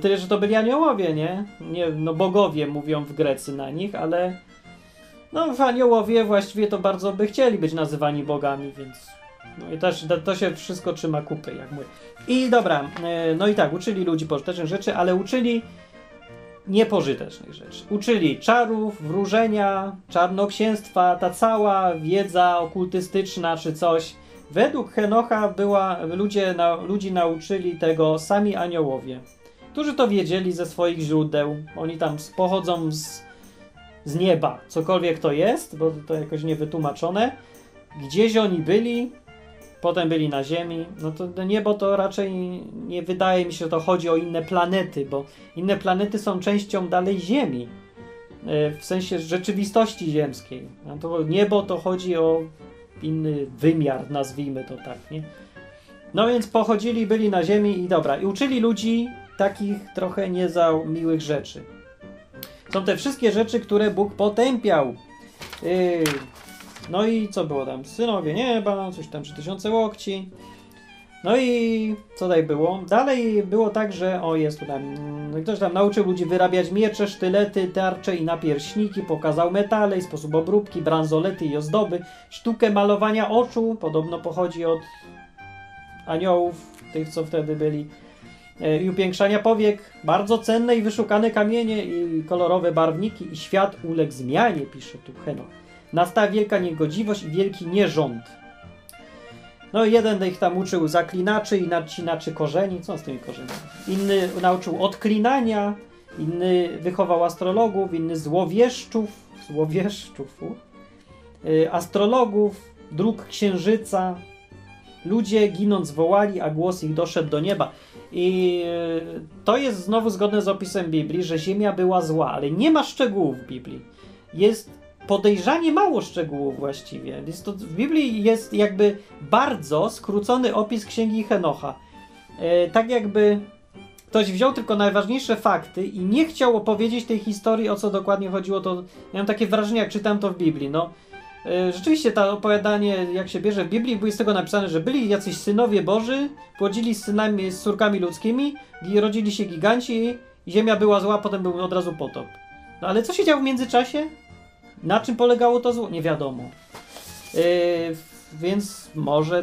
Tyle, że to byli aniołowie, nie? Bogowie mówią w Grecji na nich, ale aniołowie właściwie to bardzo by chcieli być nazywani bogami, więc... i też to się wszystko trzyma kupy, jak mówię. I dobra, i tak, uczyli ludzi pożytecznych rzeczy, ale uczyli niepożytecznych rzeczy. Uczyli czarów, wróżenia, czarnoksięstwa, ta cała wiedza okultystyczna czy coś. Według Henocha ludzi nauczyli tego sami aniołowie, którzy to wiedzieli ze swoich źródeł. Oni tam pochodzą z nieba, cokolwiek to jest, bo to jakoś niewytłumaczone. Gdzieś oni byli, potem byli na Ziemi. No to niebo to raczej nie wydaje mi się, że to chodzi o inne planety, bo inne planety są częścią dalej Ziemi, w sensie rzeczywistości ziemskiej. No to niebo to chodzi o inny wymiar, nazwijmy to tak, nie? No więc pochodzili, byli na ziemi i dobra, i uczyli ludzi takich trochę nie za miłych rzeczy. Są te wszystkie rzeczy, które Bóg potępiał. No i co było tam? Synowie nieba, coś tam 3000 łokci. No i co dalej było? Dalej było tak, że ktoś tam nauczył ludzi wyrabiać miecze, sztylety, tarcze i napierśniki, pokazał metale i sposób obróbki, bransolety i ozdoby, sztukę malowania oczu, podobno pochodzi od aniołów, tych co wtedy byli, i upiększania powiek, bardzo cenne i wyszukane kamienie i kolorowe barwniki, i świat uległ zmianie, pisze tu Henoch. Nastała wielka niegodziwość i wielki nierząd. No jeden ich tam uczył zaklinaczy i nacinaczy korzeni. Co z tymi korzeniami? Inny nauczył odklinania, inny wychował astrologów, inny złowieszczów, astrologów, dróg księżyca. Ludzie ginąc wołali, a głos ich doszedł do nieba. I to jest znowu zgodne z opisem Biblii, że ziemia była zła, ale nie ma szczegółów w Biblii. Jest podejrzanie mało szczegółów właściwie. W Biblii jest jakby bardzo skrócony opis Księgi Henocha. Tak jakby ktoś wziął tylko najważniejsze fakty i nie chciał opowiedzieć tej historii, o co dokładnie chodziło. To miałem takie wrażenie, jak czytam to w Biblii. No, rzeczywiście to opowiadanie, jak się bierze w Biblii, jest tego napisane, że byli jacyś synowie Boży, płodzili z córkami ludzkimi, rodzili się giganci, ziemia była zła, potem był od razu potop. No ale co się działo w międzyczasie? Na czym polegało to zło? Nie wiadomo. Więc może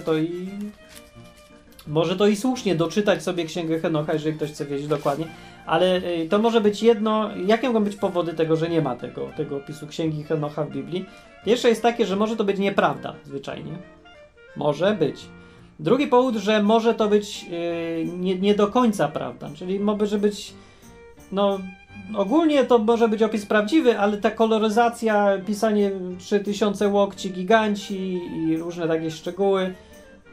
to i słusznie doczytać sobie Księgę Henocha, jeżeli ktoś chce wiedzieć dokładnie. Ale to może być jedno. Jakie mogą być powody tego, że nie ma tego opisu Księgi Henocha w Biblii? Pierwsze jest takie, że może to być nieprawda, zwyczajnie. Może być. Drugi powód, że może to być nie do końca prawda. Czyli może być... No... Ogólnie to może być opis prawdziwy, ale ta koloryzacja, pisanie 3000 łokci, giganci i różne takie szczegóły,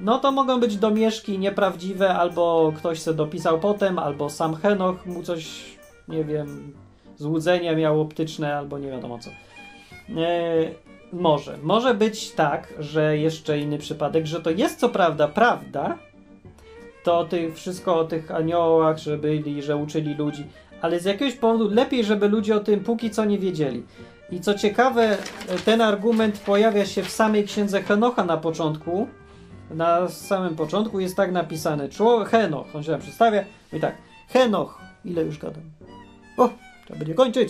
no to mogą być domieszki nieprawdziwe, albo ktoś se dopisał potem, albo sam Henoch mu coś, nie wiem, złudzenie miał optyczne, albo nie wiadomo co. Może być tak, że jeszcze inny przypadek, że to jest co prawda, to wszystko o tych aniołach, że byli, że uczyli ludzi, ale z jakiegoś powodu lepiej, żeby ludzie o tym póki co nie wiedzieli. I co ciekawe, ten argument pojawia się w samej Księdze Henocha na początku. Na samym początku jest tak napisane. Henoch, on się tam przedstawia. I tak, Henoch, ile już gadam? O, trzeba będzie kończyć.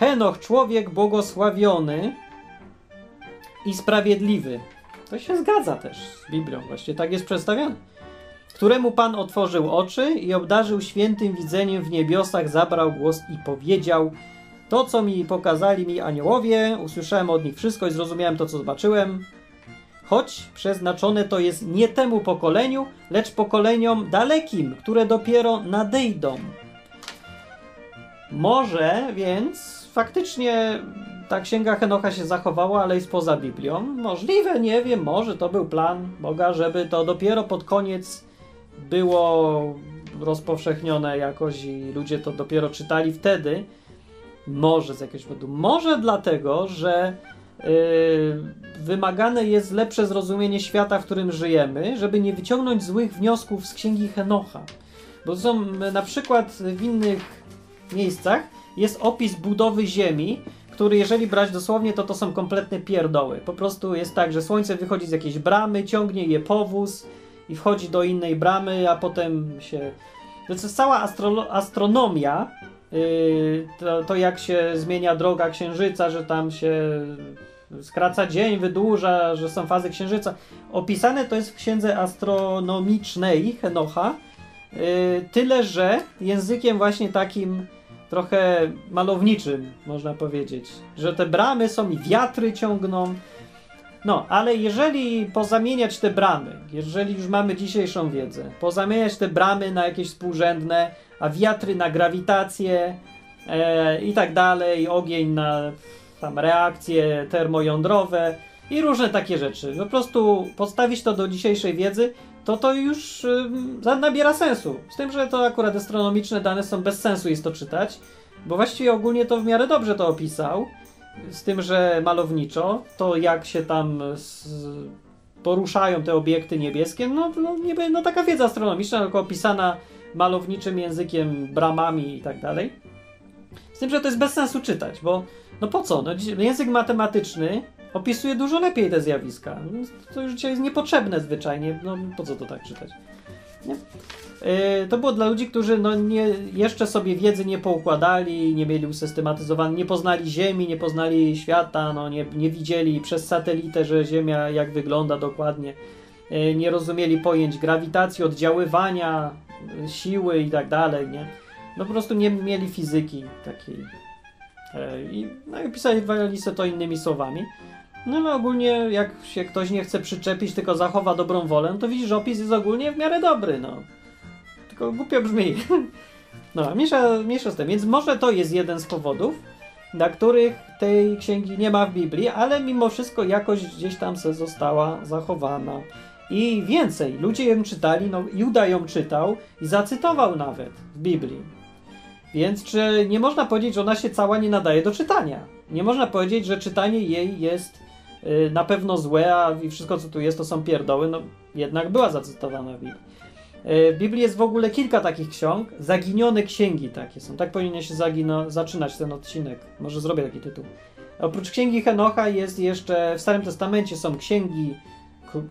Henoch, człowiek błogosławiony i sprawiedliwy. To się zgadza też z Biblią, właśnie tak jest przedstawiane. Któremu Pan otworzył oczy i obdarzył świętym widzeniem w niebiosach, zabrał głos i powiedział: to, co mi pokazali mi aniołowie, usłyszałem od nich wszystko i zrozumiałem to, co zobaczyłem. Choć przeznaczone to jest nie temu pokoleniu, lecz pokoleniom dalekim, które dopiero nadejdą. Może więc faktycznie ta Księga Henocha się zachowała, ale jest poza Biblią. Możliwe, nie wiem, może to był plan Boga, żeby to dopiero pod koniec było rozpowszechnione jakoś i ludzie to dopiero czytali wtedy. Może z jakiegoś powodu. Może dlatego, że wymagane jest lepsze zrozumienie świata, w którym żyjemy, żeby nie wyciągnąć złych wniosków z Księgi Henocha. Bo są na przykład w innych miejscach jest opis budowy Ziemi, który jeżeli brać dosłownie, to są kompletne pierdoły. Po prostu jest tak, że Słońce wychodzi z jakiejś bramy, ciągnie je powóz i wchodzi do innej bramy, a potem się... To jest cała astronomia, to jak się zmienia droga Księżyca, że tam się skraca dzień, wydłuża, że są fazy Księżyca. Opisane to jest w Księdze Astronomicznej Henocha, tyle że językiem właśnie takim trochę malowniczym, można powiedzieć, że te bramy są i wiatry ciągną. No, ale jeżeli pozamieniać te bramy, jeżeli już mamy dzisiejszą wiedzę, pozamieniać te bramy na jakieś współrzędne, a wiatry na grawitację i tak dalej, ogień na tam reakcje termojądrowe, I różne takie rzeczy. Po prostu podstawić to do dzisiejszej wiedzy, to już nabiera sensu. Z tym, że to akurat astronomiczne dane są bez sensu jest to czytać, bo właściwie ogólnie to w miarę dobrze to opisał, z tym, że malowniczo, to jak się tam poruszają te obiekty niebieskie, niby taka wiedza astronomiczna, tylko opisana malowniczym językiem, bramami i tak dalej. Z tym, że to jest bez sensu czytać, bo po co? Język matematyczny opisuje dużo lepiej te zjawiska. To już dzisiaj jest niepotrzebne zwyczajnie. Po co to tak czytać? Nie? To było dla ludzi, którzy jeszcze sobie wiedzy nie poukładali, nie mieli usystematyzowanej, nie poznali Ziemi, nie poznali świata, nie widzieli przez satelitę, że Ziemia jak wygląda dokładnie. Nie rozumieli pojęć grawitacji, oddziaływania, siły i tak dalej. Nie? Po prostu nie mieli fizyki takiej. I pisali listę to innymi słowami. Ogólnie jak się ktoś nie chce przyczepić, tylko zachowa dobrą wolę, to widzisz, że opis jest ogólnie w miarę dobry, Tylko głupio brzmi. Mniejsza z tym. Więc może to jest jeden z powodów, dla których tej księgi nie ma w Biblii, ale mimo wszystko jakoś gdzieś tam została zachowana. I więcej, ludzie ją czytali, Juda ją czytał i zacytował nawet w Biblii. Więc czy nie można powiedzieć, że ona się cała nie nadaje do czytania? Nie można powiedzieć, że czytanie jej jest na pewno złe, a wszystko co tu jest to są pierdoły, jednak była zacytowana w Biblii. W Biblii jest w ogóle kilka takich ksiąg, zaginione księgi takie są. Tak powinien się zaczynać ten odcinek, może zrobię taki tytuł. Oprócz Księgi Henocha jest jeszcze, w Starym Testamencie są księgi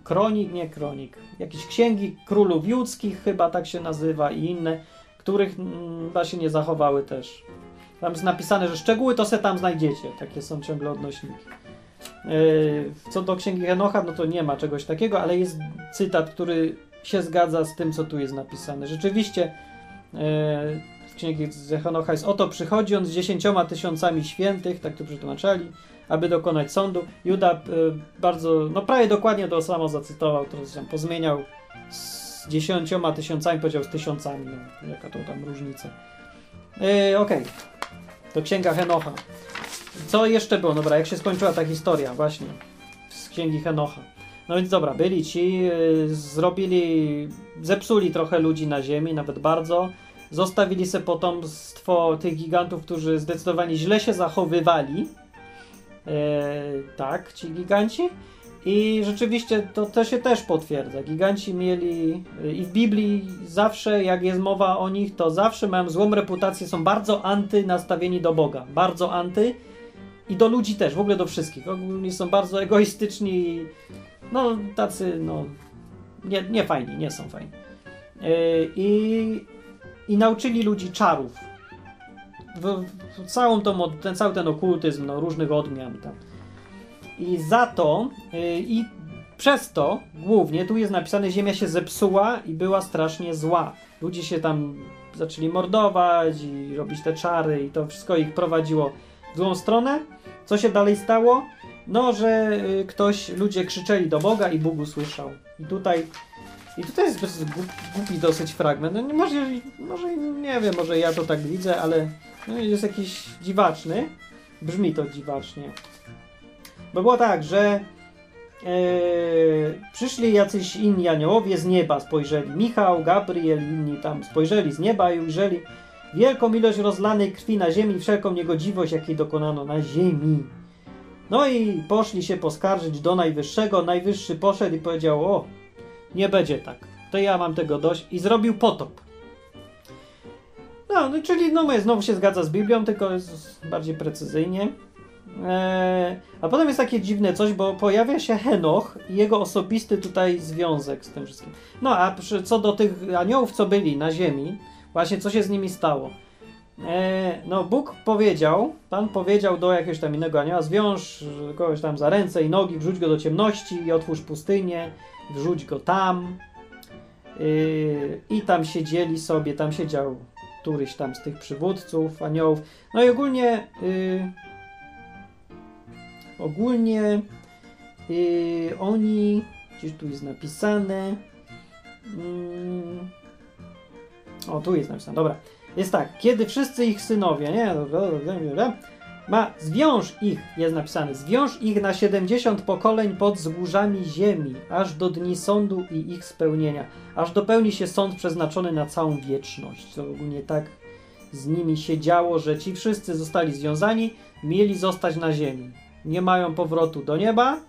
kronik, jakieś księgi królów judzkich chyba tak się nazywa i inne, których się nie zachowały też. Tam jest napisane, że szczegóły to se tam znajdziecie. Takie są ciągle odnośniki. Co do Księgi Henocha, to nie ma czegoś takiego, ale jest cytat, który się zgadza z tym, co tu jest napisane. Rzeczywiście w Księgi Henocha jest: oto przychodzi on z 10 tysiącami świętych, tak tu przetłumaczali, aby dokonać sądu. Juda bardzo, prawie dokładnie to samo zacytował, to tam pozmieniał z 10 tysiącami, powiedział z tysiącami, jaka to tam różnica. Okej. To Księga Henocha. Co jeszcze było? Jak się skończyła ta historia właśnie z Księgi Henocha. Więc byli ci, zepsuli trochę ludzi na ziemi, nawet bardzo. Zostawili sobie potomstwo tych gigantów, którzy zdecydowanie źle się zachowywali. Tak, ci giganci. I rzeczywiście to się też potwierdza. Giganci mieli i w Biblii zawsze, jak jest mowa o nich, to zawsze mają złą reputację, są bardzo nastawieni do Boga. Bardzo anty i do ludzi też, w ogóle do wszystkich. Ogólnie są bardzo egoistyczni, tacy, nie fajni, nie są fajni. I nauczyli ludzi czarów. Cały ten okultyzm, różnych odmian tam. I za to, i przez to głównie, tu jest napisane, ziemia się zepsuła i była strasznie zła. Ludzie się tam zaczęli mordować i robić te czary i to wszystko ich prowadziło w złą stronę. Co się dalej stało? Że ludzie krzyczeli do Boga i Bóg usłyszał. I tutaj jest głupi dosyć fragment. Nie wiem, może ja to tak widzę, ale jest jakiś dziwaczny. Brzmi to dziwacznie. Bo było tak, że przyszli jacyś inni aniołowie z nieba, spojrzeli. Michał, Gabriel, inni tam spojrzeli z nieba i ujrzeli wielką ilość rozlanej krwi na ziemi, wszelką niegodziwość, jakiej dokonano na ziemi. I poszli się poskarżyć do Najwyższego. Najwyższy poszedł i powiedział: o, nie będzie tak, to ja mam tego dość. I zrobił potop. Znowu się zgadza z Biblią, tylko jest bardziej precyzyjnie. A potem jest takie dziwne coś, bo pojawia się Henoch i jego osobisty tutaj związek z tym wszystkim. Co do tych aniołów, co byli na ziemi, właśnie co się z nimi stało. Bóg powiedział, Pan powiedział do jakiegoś tam innego anioła: zwiąż kogoś tam za ręce i nogi, wrzuć go do ciemności i otwórz pustynię, wrzuć go tam. I tam siedzieli sobie, tam siedział któryś tam z tych przywódców, aniołów. I ogólnie... oni, gdzieś tu jest napisane, tu jest napisane, jest tak, kiedy wszyscy ich synowie, Zwiąż ich, jest napisane, zwiąż ich na 70 pokoleń pod wzgórzami ziemi, aż do dni sądu i ich spełnienia, aż dopełni się sąd przeznaczony na całą wieczność. To ogólnie tak z nimi się działo, że ci wszyscy zostali związani, mieli zostać na ziemi. Nie mają powrotu do nieba,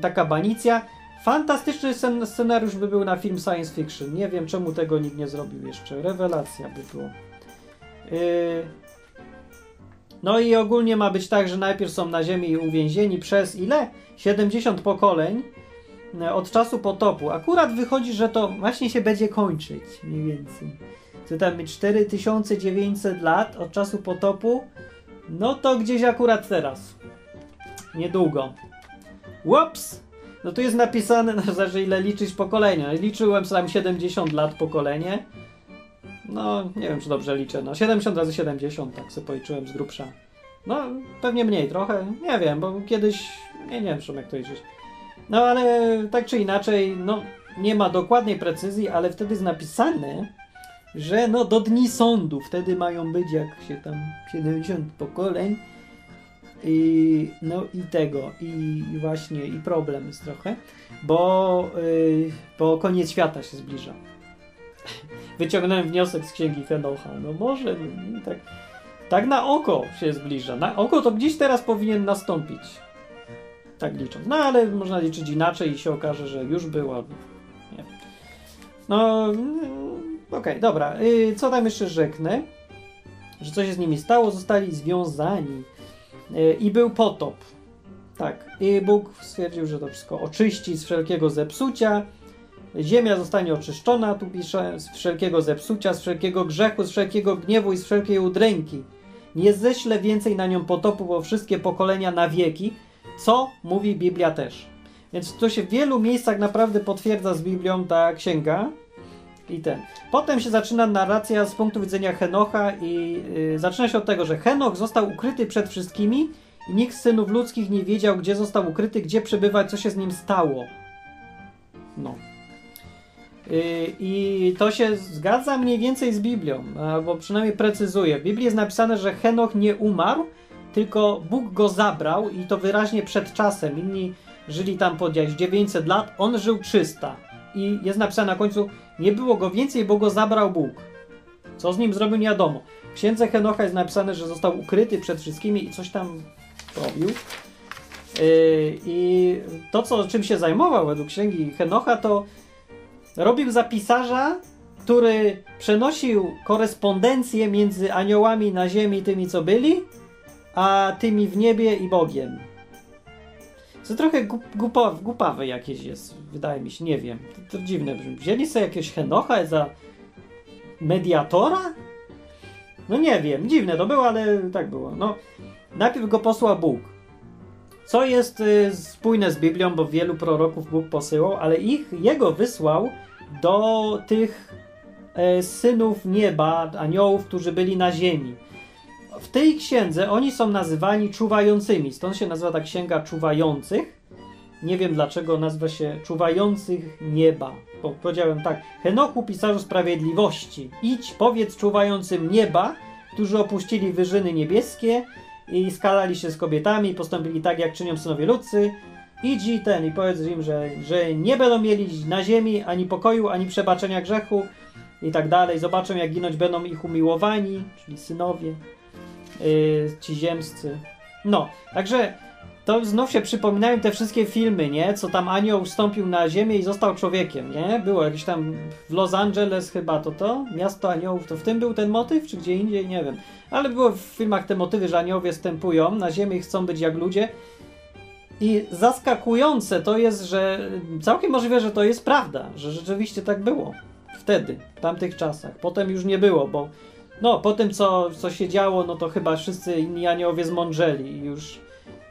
taka banicja. Fantastyczny scenariusz by był na film science fiction. Nie wiem, czemu tego nikt nie zrobił jeszcze. Rewelacja by było. No i ogólnie ma być tak, że najpierw są na ziemi uwięzieni przez ile? 70 pokoleń od czasu potopu. Akurat wychodzi, że to właśnie się będzie kończyć mniej więcej. Czy tam 4900 lat od czasu potopu? No to gdzieś akurat teraz. Niedługo. Ups! No tu jest napisane, że ile liczyć pokolenia. Liczyłem sam 70 lat pokolenie. No, nie wiem, czy dobrze liczę. No, 70 razy 70, tak sobie policzyłem z grubsza. No, pewnie mniej trochę. Nie wiem, bo kiedyś... Nie wiem, czym jak to liczyć. No, ale tak czy inaczej, no, nie ma dokładnej precyzji, ale wtedy jest napisane, że no, do dni sądu. Wtedy mają być, jak się tam 70 pokoleń. I problem jest trochę, bo koniec świata się zbliża. Wyciągnąłem wniosek z księgi Henocha. No może tak na oko się zbliża. Na oko to gdzieś teraz powinien nastąpić. Tak licząc. No ale można liczyć inaczej i się okaże, że już było. Nie. No okej, dobra. Co tam jeszcze rzeknę? Że co się z nimi stało? Zostali związani. I był potop. Tak. I Bóg stwierdził, że to wszystko oczyści z wszelkiego zepsucia. Ziemia zostanie oczyszczona, tu pisze, z wszelkiego zepsucia, z wszelkiego grzechu, z wszelkiego gniewu i z wszelkiej udręki. Nie ześlę więcej na nią potopu, bo wszystkie pokolenia na wieki, co mówi Biblia też. Więc to się w wielu miejscach naprawdę potwierdza z Biblią ta księga. Potem się zaczyna narracja z punktu widzenia Henocha i zaczyna się od tego, że Henoch został ukryty przed wszystkimi i nikt z synów ludzkich nie wiedział, gdzie został ukryty, gdzie przebywa, co się z nim stało. No. I to się zgadza mniej więcej z Biblią, albo przynajmniej precyzuje. W Biblii jest napisane, że Henoch nie umarł, tylko Bóg go zabrał i to wyraźnie przed czasem. Inni żyli tam po 900 lat, on żył 300. I jest napisane na końcu, nie było go więcej, bo go zabrał Bóg. Co z nim zrobił, nie wiadomo. W księdze Henocha jest napisane, że został ukryty przed wszystkimi i coś tam robił. I to, czym się zajmował według księgi Henocha, to robił za pisarza, który przenosił korespondencję między aniołami na ziemi, tymi co byli, a tymi w niebie i Bogiem. Co trochę głupawe jakieś jest, wydaje mi się, nie wiem. To dziwne brzmi. Wzięli sobie jakiegoś Henocha za mediatora? No nie wiem, dziwne to było, ale tak było. No, najpierw go posłał Bóg. Co jest spójne z Biblią, bo wielu proroków Bóg posyłał, ale jego wysłał do tych synów nieba, aniołów, którzy byli na ziemi. W tej księdze oni są nazywani czuwającymi, stąd się nazywa ta księga czuwających. Nie wiem dlaczego nazywa się czuwających nieba. Bo powiedziałem tak, Henochu, pisarzu sprawiedliwości, idź, powiedz czuwającym nieba, którzy opuścili wyżyny niebieskie i skalali się z kobietami, postąpili tak, jak czynią synowie ludzcy. Idź i powiedz im, że nie będą mieli na ziemi ani pokoju, ani przebaczenia grzechu i tak dalej. Zobaczą, jak ginąć będą ich umiłowani, czyli synowie. Ci ziemscy. No, także to znów się przypominają te wszystkie filmy, nie? Co tam anioł wstąpił na ziemię i został człowiekiem, nie? Było jakieś tam w Los Angeles chyba to? Miasto aniołów. To w tym był ten motyw, czy gdzie indziej? Nie wiem. Ale było w filmach te motywy, że aniołowie wstępują na ziemię i chcą być jak ludzie. I zaskakujące to jest, że całkiem możliwe, że to jest prawda, że rzeczywiście tak było. Wtedy, w tamtych czasach. Potem już nie było, bo no, po tym, co się działo, no to chyba wszyscy inni aniołowie zmądrzeli i już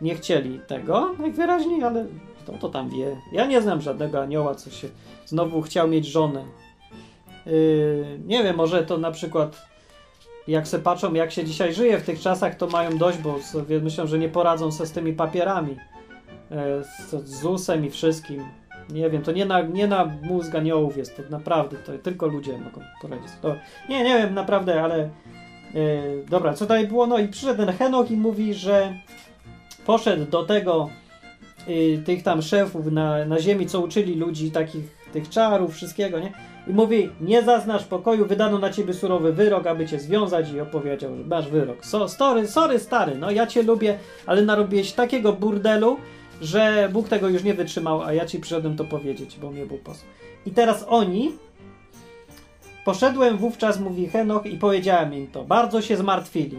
nie chcieli tego najwyraźniej, ale kto to tam wie? Ja nie znam żadnego anioła, co się znowu chciał mieć żonę. Nie wiem, może to na przykład, jak se patrzą, jak się dzisiaj żyje w tych czasach, to mają dość, bo sobie myślą, że nie poradzą se z tymi papierami, z ZUS-em i wszystkim. Nie wiem, to nie na mózg aniołów jest, to naprawdę, to tylko ludzie mogą poradzić. To, nie wiem, naprawdę, ale Dobra, co dalej było? No i przyszedł ten Henoch i mówi, że poszedł do tego tych tam szefów na ziemi, co uczyli ludzi takich tych czarów, wszystkiego, nie? I mówi, nie zaznasz pokoju, wydano na ciebie surowy wyrok, aby cię związać, i opowiedział, że masz wyrok. Sorry stary, no ja cię lubię, ale narobiłeś takiego burdelu, że Bóg tego już nie wytrzymał, a ja ci przyszedłem to powiedzieć, bo mnie był posłał. I teraz oni, poszedłem wówczas, mówi Henoch, i powiedziałem im to, bardzo się zmartwili.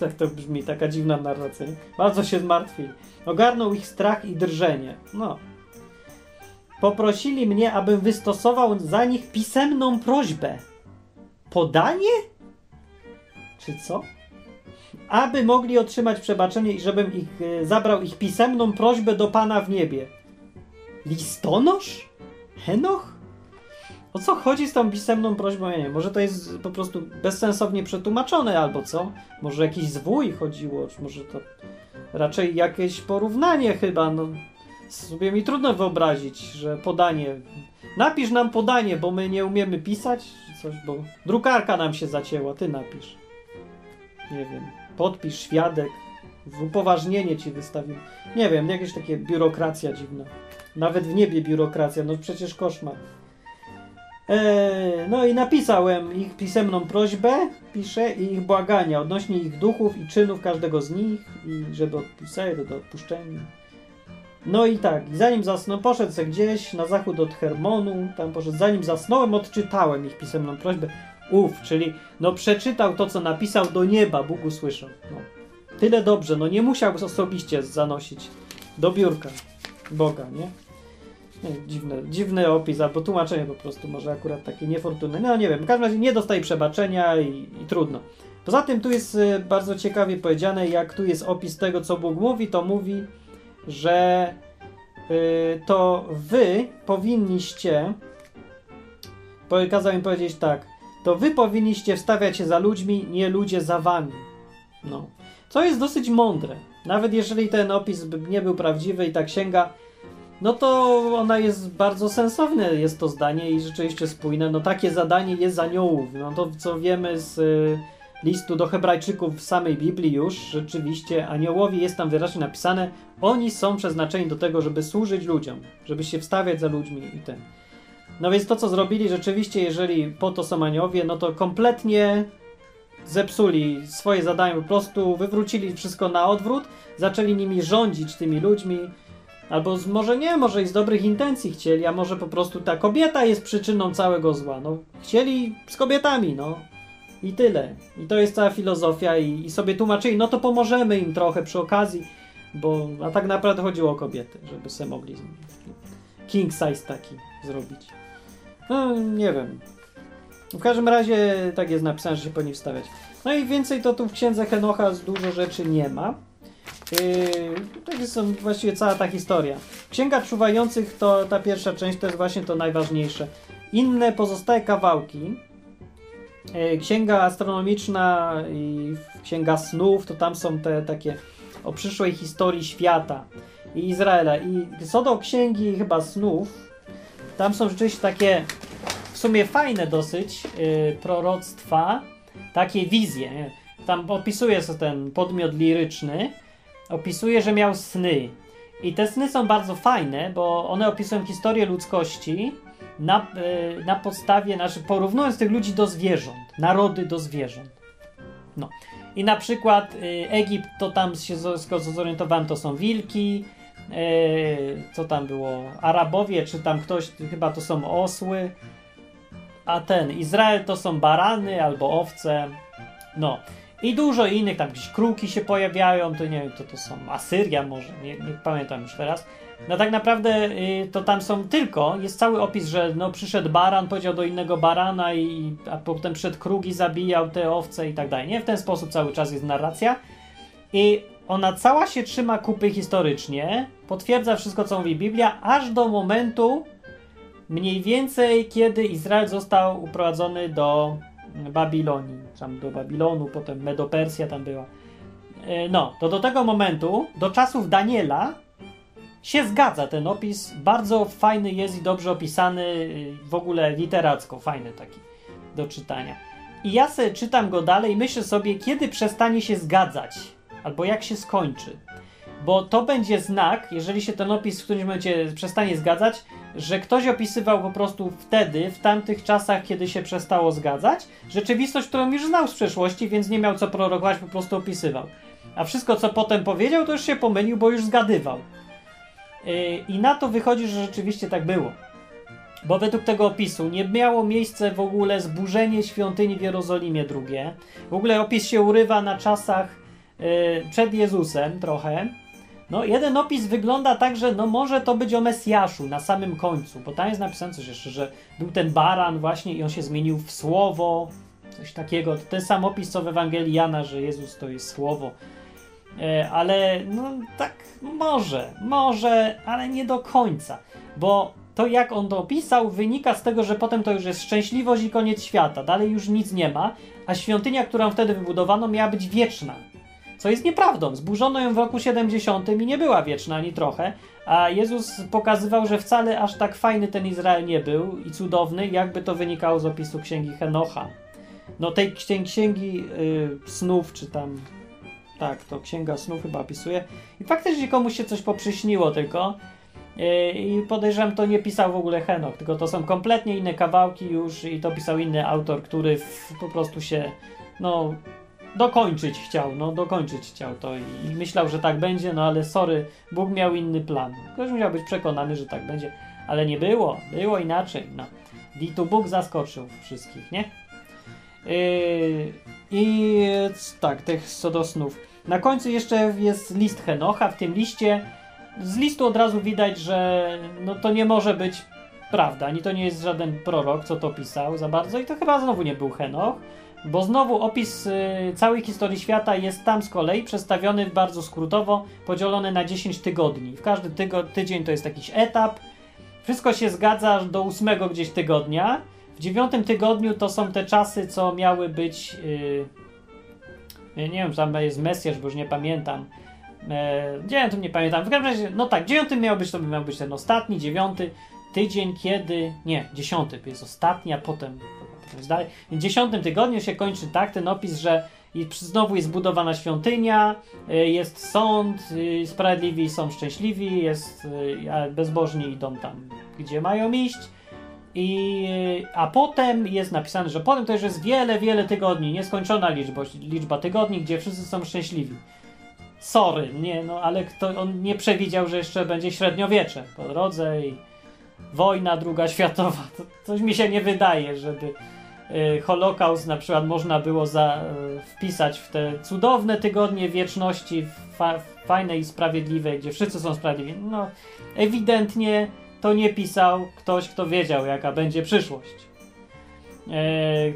Tak to brzmi, taka dziwna narracja, nie? Bardzo się zmartwili. Ogarnął ich strach i drżenie. No. Poprosili mnie, abym wystosował za nich pisemną prośbę. Podanie? Czy co? Aby mogli otrzymać przebaczenie i żebym zabrał ich pisemną prośbę do Pana w niebie. Listonosz? Henoch? O co chodzi z tą pisemną prośbą? Ja nie wiem, może to jest po prostu bezsensownie przetłumaczone albo co? Może jakiś zwój chodziło, czy może to raczej jakieś porównanie chyba, no. Sobie mi trudno wyobrazić, że podanie... Napisz nam podanie, bo my nie umiemy pisać, czy coś, bo drukarka nam się zacięła, ty napisz. Nie wiem, podpisz, świadek, upoważnienie ci wystawimy. Nie wiem, jakieś takie biurokracja dziwna. Nawet w niebie biurokracja, no przecież koszmar. No i napisałem ich pisemną prośbę, piszę, i ich błagania odnośnie ich duchów i czynów każdego z nich, i żeby odpisali, do odpuszczenia. No i tak, zanim zasnąłem, poszedł se gdzieś na zachód od Hermonu, tam poszedł, zanim zasnąłem, odczytałem ich pisemną prośbę. Czyli no przeczytał to, co napisał do nieba, Bóg usłyszał. No. Tyle dobrze, no nie musiał osobiście zanosić do biurka Boga, nie? Dziwny opis, albo tłumaczenie po prostu, może akurat takie niefortunne. No nie wiem, w każdym razie nie dostaje przebaczenia i trudno. Poza tym tu jest bardzo ciekawie powiedziane, jak tu jest opis tego, co Bóg mówi, to mówi, że to wy powinniście, kazał im powiedzieć tak, to wy powinniście wstawiać się za ludźmi, nie ludzie za wami. No. Co jest dosyć mądre. Nawet jeżeli ten opis nie był prawdziwy i ta księga, no to ona jest bardzo sensowne, jest to zdanie i rzeczywiście spójne. No takie zadanie jest z aniołów. No to co wiemy z listu do Hebrajczyków w samej Biblii już, rzeczywiście aniołowie, jest tam wyraźnie napisane, oni są przeznaczeni do tego, żeby służyć ludziom, żeby się wstawiać za ludźmi i ten. No więc to, co zrobili, rzeczywiście, jeżeli po to są aniołowie, no to kompletnie zepsuli swoje zadanie, po prostu wywrócili wszystko na odwrót, zaczęli nimi rządzić, tymi ludźmi, albo może i z dobrych intencji chcieli, a może po prostu ta kobieta jest przyczyną całego zła, no chcieli z kobietami, no. I tyle. I to jest cała filozofia i sobie tłumaczyli, no to pomożemy im trochę przy okazji, bo a tak naprawdę chodziło o kobiety, żeby sobie mogli king size taki zrobić. No, nie wiem. W każdym razie tak jest napisane, że się po nim wstawiać. No i więcej to tu w księdze Henocha dużo rzeczy nie ma. Tak jest właściwie cała ta historia. Księga Czuwających, to ta pierwsza część, to jest właśnie to najważniejsze. Inne pozostałe kawałki, Księga Astronomiczna i Księga Snów, to tam są te takie o przyszłej historii świata i Izraela. I co do Księgi chyba Snów, tam są rzeczywiście takie w sumie fajne dosyć proroctwa, takie wizje. Nie? Tam opisuje sobie ten podmiot liryczny, opisuje, że miał sny. I te sny są bardzo fajne, bo one opisują historię ludzkości, na podstawie, porównując tych ludzi do zwierząt, narody do zwierząt. No. I na przykład Egipt, to tam się zorientowałem, to są wilki, co tam było, Arabowie, czy tam ktoś, chyba to są osły, a Izrael to są barany albo owce, no. I dużo innych, tam jakieś kruki się pojawiają, to nie wiem, to są Asyria może, nie pamiętam już teraz. No tak naprawdę to tam są tylko, jest cały opis, że no przyszedł baran, powiedział do innego barana, a potem przyszedł kruk i zabijał te owce i tak dalej, nie? W ten sposób cały czas jest narracja i ona cała się trzyma kupy historycznie, potwierdza wszystko, co mówi Biblia, aż do momentu mniej więcej, kiedy Izrael został uprowadzony do Babilonii, tam do Babilonu, potem Medopersja tam była. No, to do tego momentu, do czasów Daniela, się zgadza ten opis, bardzo fajny jest i dobrze opisany, w ogóle literacko, fajny taki do czytania. I ja sobie czytam go dalej i myślę sobie, kiedy przestanie się zgadzać, albo jak się skończy. Bo to będzie znak, jeżeli się ten opis w którymś momencie przestanie zgadzać, że ktoś opisywał po prostu wtedy, w tamtych czasach, kiedy się przestało zgadzać, rzeczywistość, którą już znał z przeszłości, więc nie miał co prorokować, po prostu opisywał. A wszystko, co potem powiedział, to już się pomylił, bo już zgadywał. I na to wychodzi, że rzeczywiście tak było. Bo według tego opisu nie miało miejsca w ogóle zburzenie świątyni w Jerozolimie II. W ogóle opis się urywa na czasach przed Jezusem trochę. No, jeden opis wygląda tak, że no może to być o Mesjaszu na samym końcu, bo tam jest napisane coś jeszcze, że był ten baran właśnie i on się zmienił w słowo, coś takiego. To ten sam opis, co w Ewangelii Jana, że Jezus to jest słowo. Ale no tak może, ale nie do końca, bo to jak on to opisał wynika z tego, że potem to już jest szczęśliwość i koniec świata, dalej już nic nie ma, a świątynia, którą wtedy wybudowano, miała być wieczna. Co jest nieprawdą, zburzono ją w roku 70 i nie była wieczna ani trochę, a Jezus pokazywał, że wcale aż tak fajny ten Izrael nie był i cudowny, jakby to wynikało z opisu Księgi Henocha. No tej Księgi Snów, czy tam... Tak, to Księga Snów chyba opisuje. I faktycznie komuś się coś poprzyśniło tylko i podejrzewam, to nie pisał w ogóle Henoch, tylko to są kompletnie inne kawałki już i to pisał inny autor, który po prostu się, no... dokończyć chciał to i myślał, że tak będzie, no ale sorry, Bóg miał inny plan. Ktoś musiał być przekonany, że tak będzie, ale nie było, było inaczej, no. I tu Bóg zaskoczył wszystkich, nie? I tak, tych co do snów. Na końcu jeszcze jest list Henocha, w tym liście, z listu od razu widać, że no to nie może być prawda, ani to nie jest żaden prorok, co to pisał za bardzo i to chyba znowu nie był Henoch. Bo znowu opis całej historii świata jest tam z kolei przedstawiony bardzo skrótowo, podzielony na 10 tygodni. W każdy tydzień to jest jakiś etap. Wszystko się zgadza do 8 gdzieś tygodnia. W 9 tygodniu to są te czasy, co miały być... nie wiem, czy tam jest Mesjasz, bo już nie pamiętam. 9 nie pamiętam. W każdym razie, no tak, 9 miał być ten ostatni, 9 tydzień, kiedy... Nie, 10 jest ostatni, a potem... W 10 tygodniu się kończy tak ten opis, że znowu jest zbudowana świątynia, jest sąd, sprawiedliwi są szczęśliwi, jest bezbożni idą tam, gdzie mają iść. A potem jest napisane, że potem to już jest wiele, wiele tygodni, nieskończona liczba tygodni, gdzie wszyscy są szczęśliwi. Sorry, nie, no ale on nie przewidział, że jeszcze będzie średniowiecze po drodze i wojna II światowa. To coś mi się nie wydaje, żeby... Holokaust na przykład można było wpisać w te cudowne tygodnie wieczności, fajne i sprawiedliwe, gdzie wszyscy są sprawiedliwi. No, ewidentnie to nie pisał ktoś, kto wiedział, jaka będzie przyszłość.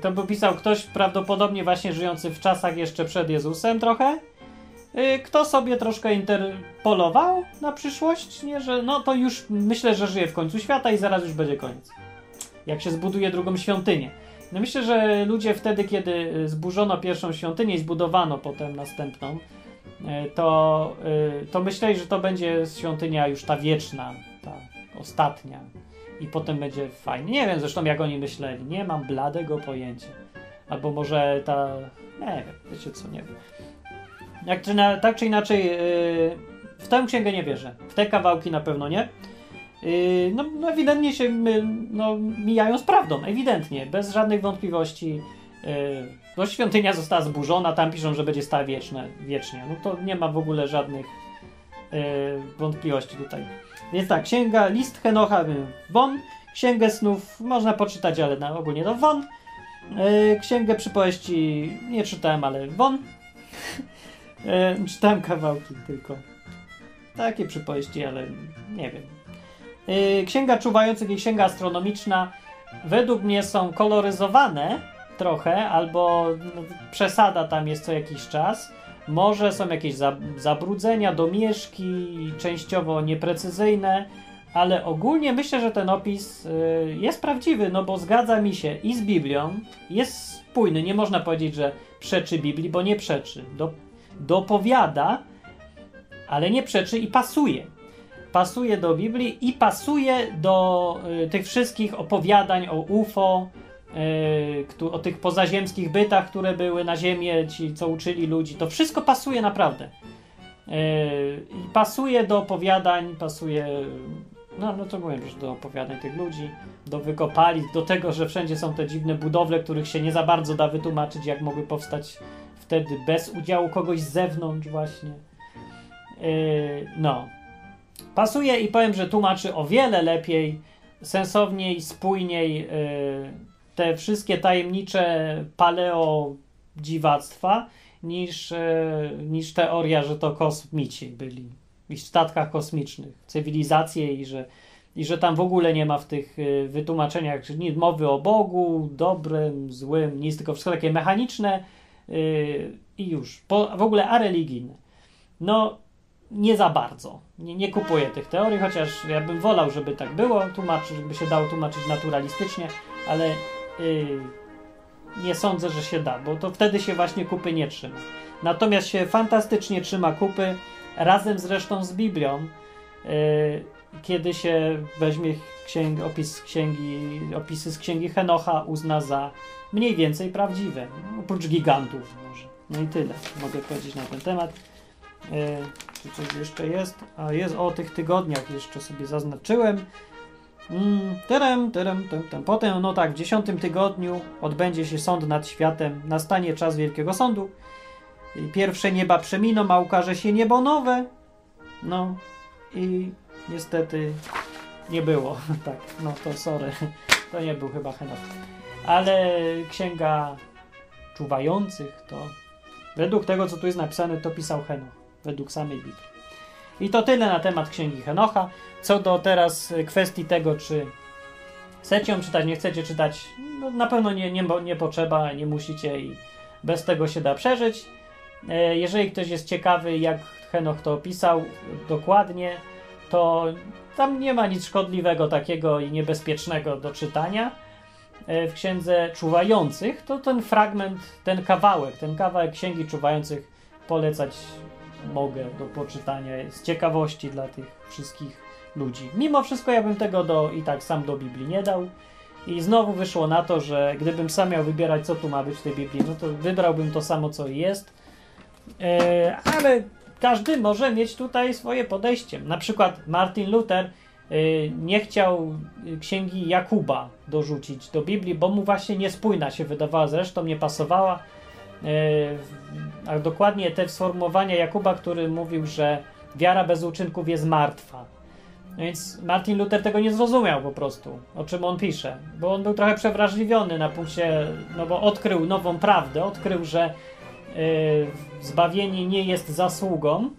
To by pisał ktoś prawdopodobnie właśnie żyjący w czasach jeszcze przed Jezusem trochę, kto sobie troszkę interpolował na przyszłość, nie? Że no to już myślę, że żyje w końcu świata i zaraz już będzie koniec. Jak się zbuduje drugą świątynię. No myślę, że ludzie wtedy, kiedy zburzono pierwszą świątynię i zbudowano potem następną, to myśleli, że to będzie świątynia już ta wieczna, ta ostatnia i potem będzie fajnie. Nie wiem zresztą jak oni myśleli, nie mam bladego pojęcia. Albo może ta... nie wiem, wiecie co, nie wiem. Tak czy inaczej, w tę księgę nie wierzę, w te kawałki na pewno nie. No ewidentnie się mijają z prawdą, ewidentnie, bez żadnych wątpliwości. No świątynia została zburzona, tam piszą, że będzie stała wiecznie. No to nie ma w ogóle żadnych wątpliwości tutaj. Więc tak, list Henocha won, księgę snów można poczytać, ale ogólnie to won. Księgę przypowieści nie czytałem, ale won. Czytałem kawałki tylko. Takie przypowieści, ale nie wiem. Księga Czuwających i Księga Astronomiczna według mnie są koloryzowane trochę, albo przesada tam jest co jakiś czas. Może są jakieś zabrudzenia, domieszki, częściowo nieprecyzyjne, ale ogólnie myślę, że ten opis jest prawdziwy, no bo zgadza mi się i z Biblią, jest spójny, nie można powiedzieć, że przeczy Biblii, bo nie przeczy. Dopowiada, ale nie przeczy i pasuje. Pasuje do Biblii i pasuje do tych wszystkich opowiadań o UFO, o tych pozaziemskich bytach, które były na ziemię, ci co uczyli ludzi, to wszystko pasuje naprawdę. Pasuje do opowiadań, pasuje, no to mówię, że do opowiadań tych ludzi, do wykopalisk, do tego, że wszędzie są te dziwne budowle, których się nie za bardzo da wytłumaczyć, jak mogły powstać wtedy bez udziału kogoś z zewnątrz właśnie. No. Pasuje i powiem, że tłumaczy o wiele lepiej, sensowniej, spójniej te wszystkie tajemnicze paleo dziwactwa niż teoria, że to kosmici byli w statkach kosmicznych, cywilizacje i że tam w ogóle nie ma w tych wytłumaczeniach mowy o Bogu, dobrym, złym, nic, tylko wszystko takie mechaniczne i już. W ogóle areligijne. No, nie za bardzo. Nie kupuję tych teorii, chociaż ja bym wolał, żeby tak było, żeby się dało tłumaczyć naturalistycznie, ale nie sądzę, że się da, bo to wtedy się właśnie kupy nie trzyma. Natomiast się fantastycznie trzyma kupy, razem zresztą z Biblią, kiedy się weźmie opisy z Księgi Henocha, uzna za mniej więcej prawdziwe, oprócz gigantów może. No i tyle mogę powiedzieć na ten temat. Czy coś jeszcze jest? A jest o tych tygodniach, jeszcze sobie zaznaczyłem. Potem, no tak, w 10. tygodniu odbędzie się sąd nad światem, nastanie czas Wielkiego Sądu. Pierwsze nieba przeminą, a ukaże się niebo nowe. No i niestety nie było. Tak, no to sorry, to nie był chyba Henoch. Ale Księga Czuwających to, według tego, co tu jest napisane, to pisał Henoch, według samej Biblii. I to tyle na temat Księgi Henocha. Co do teraz kwestii tego, czy chcecie ją czytać, nie chcecie czytać, no na pewno nie potrzeba, nie musicie i bez tego się da przeżyć. Jeżeli ktoś jest ciekawy, jak Henoch to opisał dokładnie, to tam nie ma nic szkodliwego takiego i niebezpiecznego do czytania. W Księdze Czuwających to ten fragment, ten kawałek Księgi Czuwających polecać mogę do poczytania z ciekawości dla tych wszystkich ludzi. Mimo wszystko ja bym tego i tak sam do Biblii nie dał. I znowu wyszło na to, że gdybym sam miał wybierać, co tu ma być w tej Biblii, no to wybrałbym to samo, co jest. Ale każdy może mieć tutaj swoje podejście. Na przykład Martin Luther nie chciał księgi Jakuba dorzucić do Biblii, bo mu właśnie niespójna się wydawała, zresztą nie pasowała. A dokładnie te sformułowania Jakuba, który mówił, że wiara bez uczynków jest martwa. No więc Martin Luther tego nie zrozumiał po prostu, o czym on pisze, bo on był trochę przewrażliwiony na punkcie, no bo odkrył nową prawdę, odkrył, że zbawienie nie jest zasługą,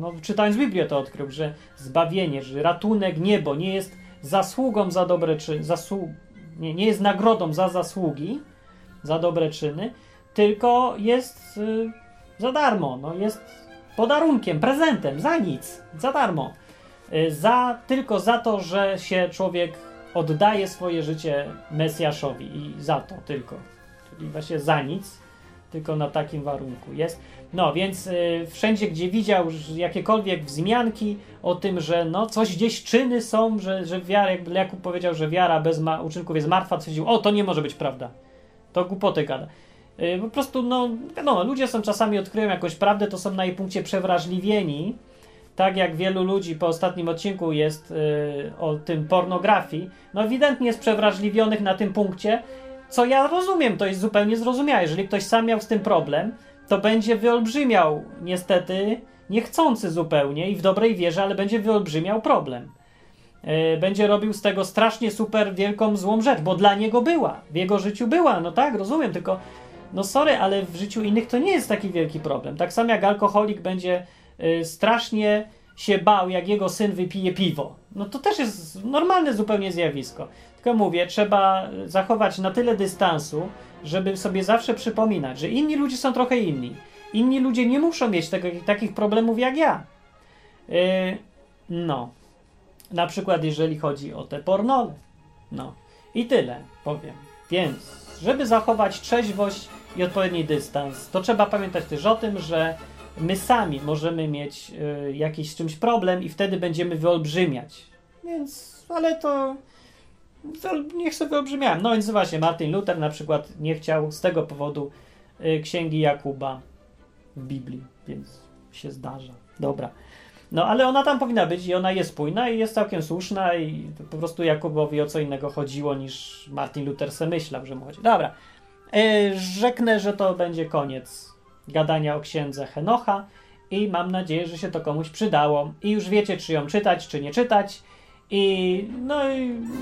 no czytając Biblię to odkrył, że zbawienie, że ratunek, niebo nie jest zasługą za dobre czyny, nie jest nagrodą za zasługi, za dobre czyny, tylko jest za darmo, no jest podarunkiem, prezentem, za nic, za darmo. Tylko za to, że się człowiek oddaje swoje życie Mesjaszowi i za to tylko, czyli właśnie za nic, tylko na takim warunku jest. No więc wszędzie, gdzie widział jakiekolwiek wzmianki o tym, że no coś gdzieś czyny są, że wiara, jak Jakub powiedział, że wiara bez uczynków jest martwa, twierdził, to nie może być prawda, to głupoty gada. Po prostu, no wiadomo, ludzie są czasami odkryją jakąś prawdę, to są na jej punkcie przewrażliwieni, tak jak wielu ludzi po ostatnim odcinku jest o tym pornografii, no ewidentnie jest przewrażliwionych na tym punkcie, co ja rozumiem, to jest zupełnie zrozumiałe. Jeżeli ktoś sam miał z tym problem, to będzie wyolbrzymiał, niestety, niechcący zupełnie i w dobrej wierze, ale będzie wyolbrzymiał problem. Będzie robił z tego strasznie super wielką złą rzecz, bo dla niego była, w jego życiu była, no tak, rozumiem, tylko no sorry, ale w życiu innych to nie jest taki wielki problem. Tak samo jak alkoholik będzie strasznie się bał, jak jego syn wypije piwo. No to też jest normalne zupełnie zjawisko. Tylko mówię, trzeba zachować na tyle dystansu, żeby sobie zawsze przypominać, że inni ludzie są trochę inni. Inni ludzie nie muszą mieć takich problemów jak ja. No. Na przykład jeżeli chodzi o te pornole. No. I tyle powiem. Więc, żeby zachować trzeźwość i odpowiedni dystans, to trzeba pamiętać też o tym, że my sami możemy mieć jakiś z czymś problem i wtedy będziemy wyolbrzymiać. Więc, ale to niech sobie wyolbrzymiałem. No więc właśnie, Martin Luther na przykład nie chciał z tego powodu Księgi Jakuba w Biblii, więc się zdarza. Dobra. No ale ona tam powinna być i ona jest spójna i jest całkiem słuszna i po prostu Jakubowi o co innego chodziło niż Martin Luther se myślał, że mu chodzi. Dobra. Rzeknę, że to będzie koniec gadania o księdze Henocha i mam nadzieję, że się to komuś przydało i już wiecie, czy ją czytać, czy nie czytać. I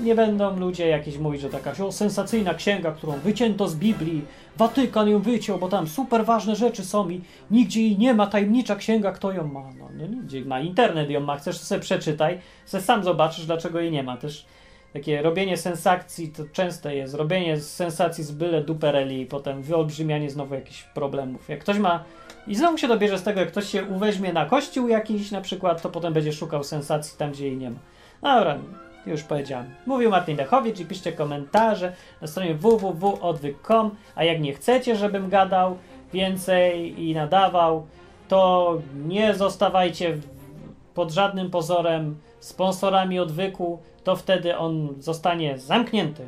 nie będą ludzie jakieś mówić, że taka sensacyjna księga, którą wycięto z Biblii, Watykan ją wyciął, bo tam super ważne rzeczy są i nigdzie jej nie ma, tajemnicza księga, kto ją ma? No nigdzie ma, internet ją ma, chcesz sobie przeczytaj, se sam zobaczysz, dlaczego jej nie ma. Też takie robienie sensacji to częste jest, robienie sensacji z byle dupereli i potem wyolbrzymianie znowu jakichś problemów. Jak ktoś ma i znowu się dobierze z tego, jak ktoś się uweźmie na kościół jakiś na przykład, to potem będzie szukał sensacji tam, gdzie jej nie ma. Dobra, już powiedziałem. Mówił Martin Lechowicz i piszcie komentarze na stronie www.odwyk.com, a jak nie chcecie, żebym gadał więcej i nadawał, to nie zostawajcie pod żadnym pozorem sponsorami Odwyku, to wtedy on zostanie zamknięty.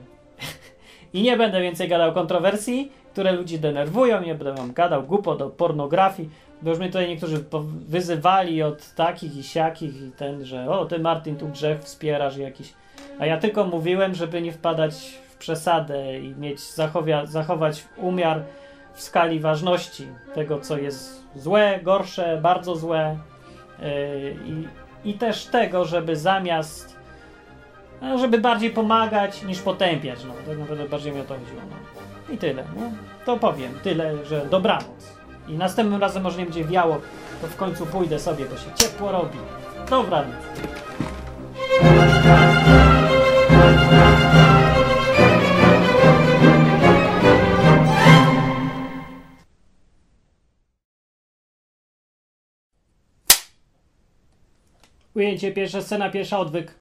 I nie będę więcej gadał kontrowersji, które ludzi denerwują, nie będę wam gadał głupot o pornografii, bo już mnie tutaj niektórzy wyzywali od takich i siakich i ten, że o, ty Martin tu grzech wspierasz jakiś. A ja tylko mówiłem, żeby nie wpadać w przesadę i mieć zachować umiar w skali ważności tego, co jest złe, gorsze, bardzo złe i też tego, żeby zamiast żeby bardziej pomagać niż potępiać. No, tak naprawdę bardziej mi o to chodziło. No. I tyle. No. To powiem. Tyle, że dobranoc. I następnym razem może nie będzie wiało, to w końcu pójdę sobie, bo się ciepło robi. Dobranoc. Ujęcie pierwsze, scena pierwsza, Odwyk.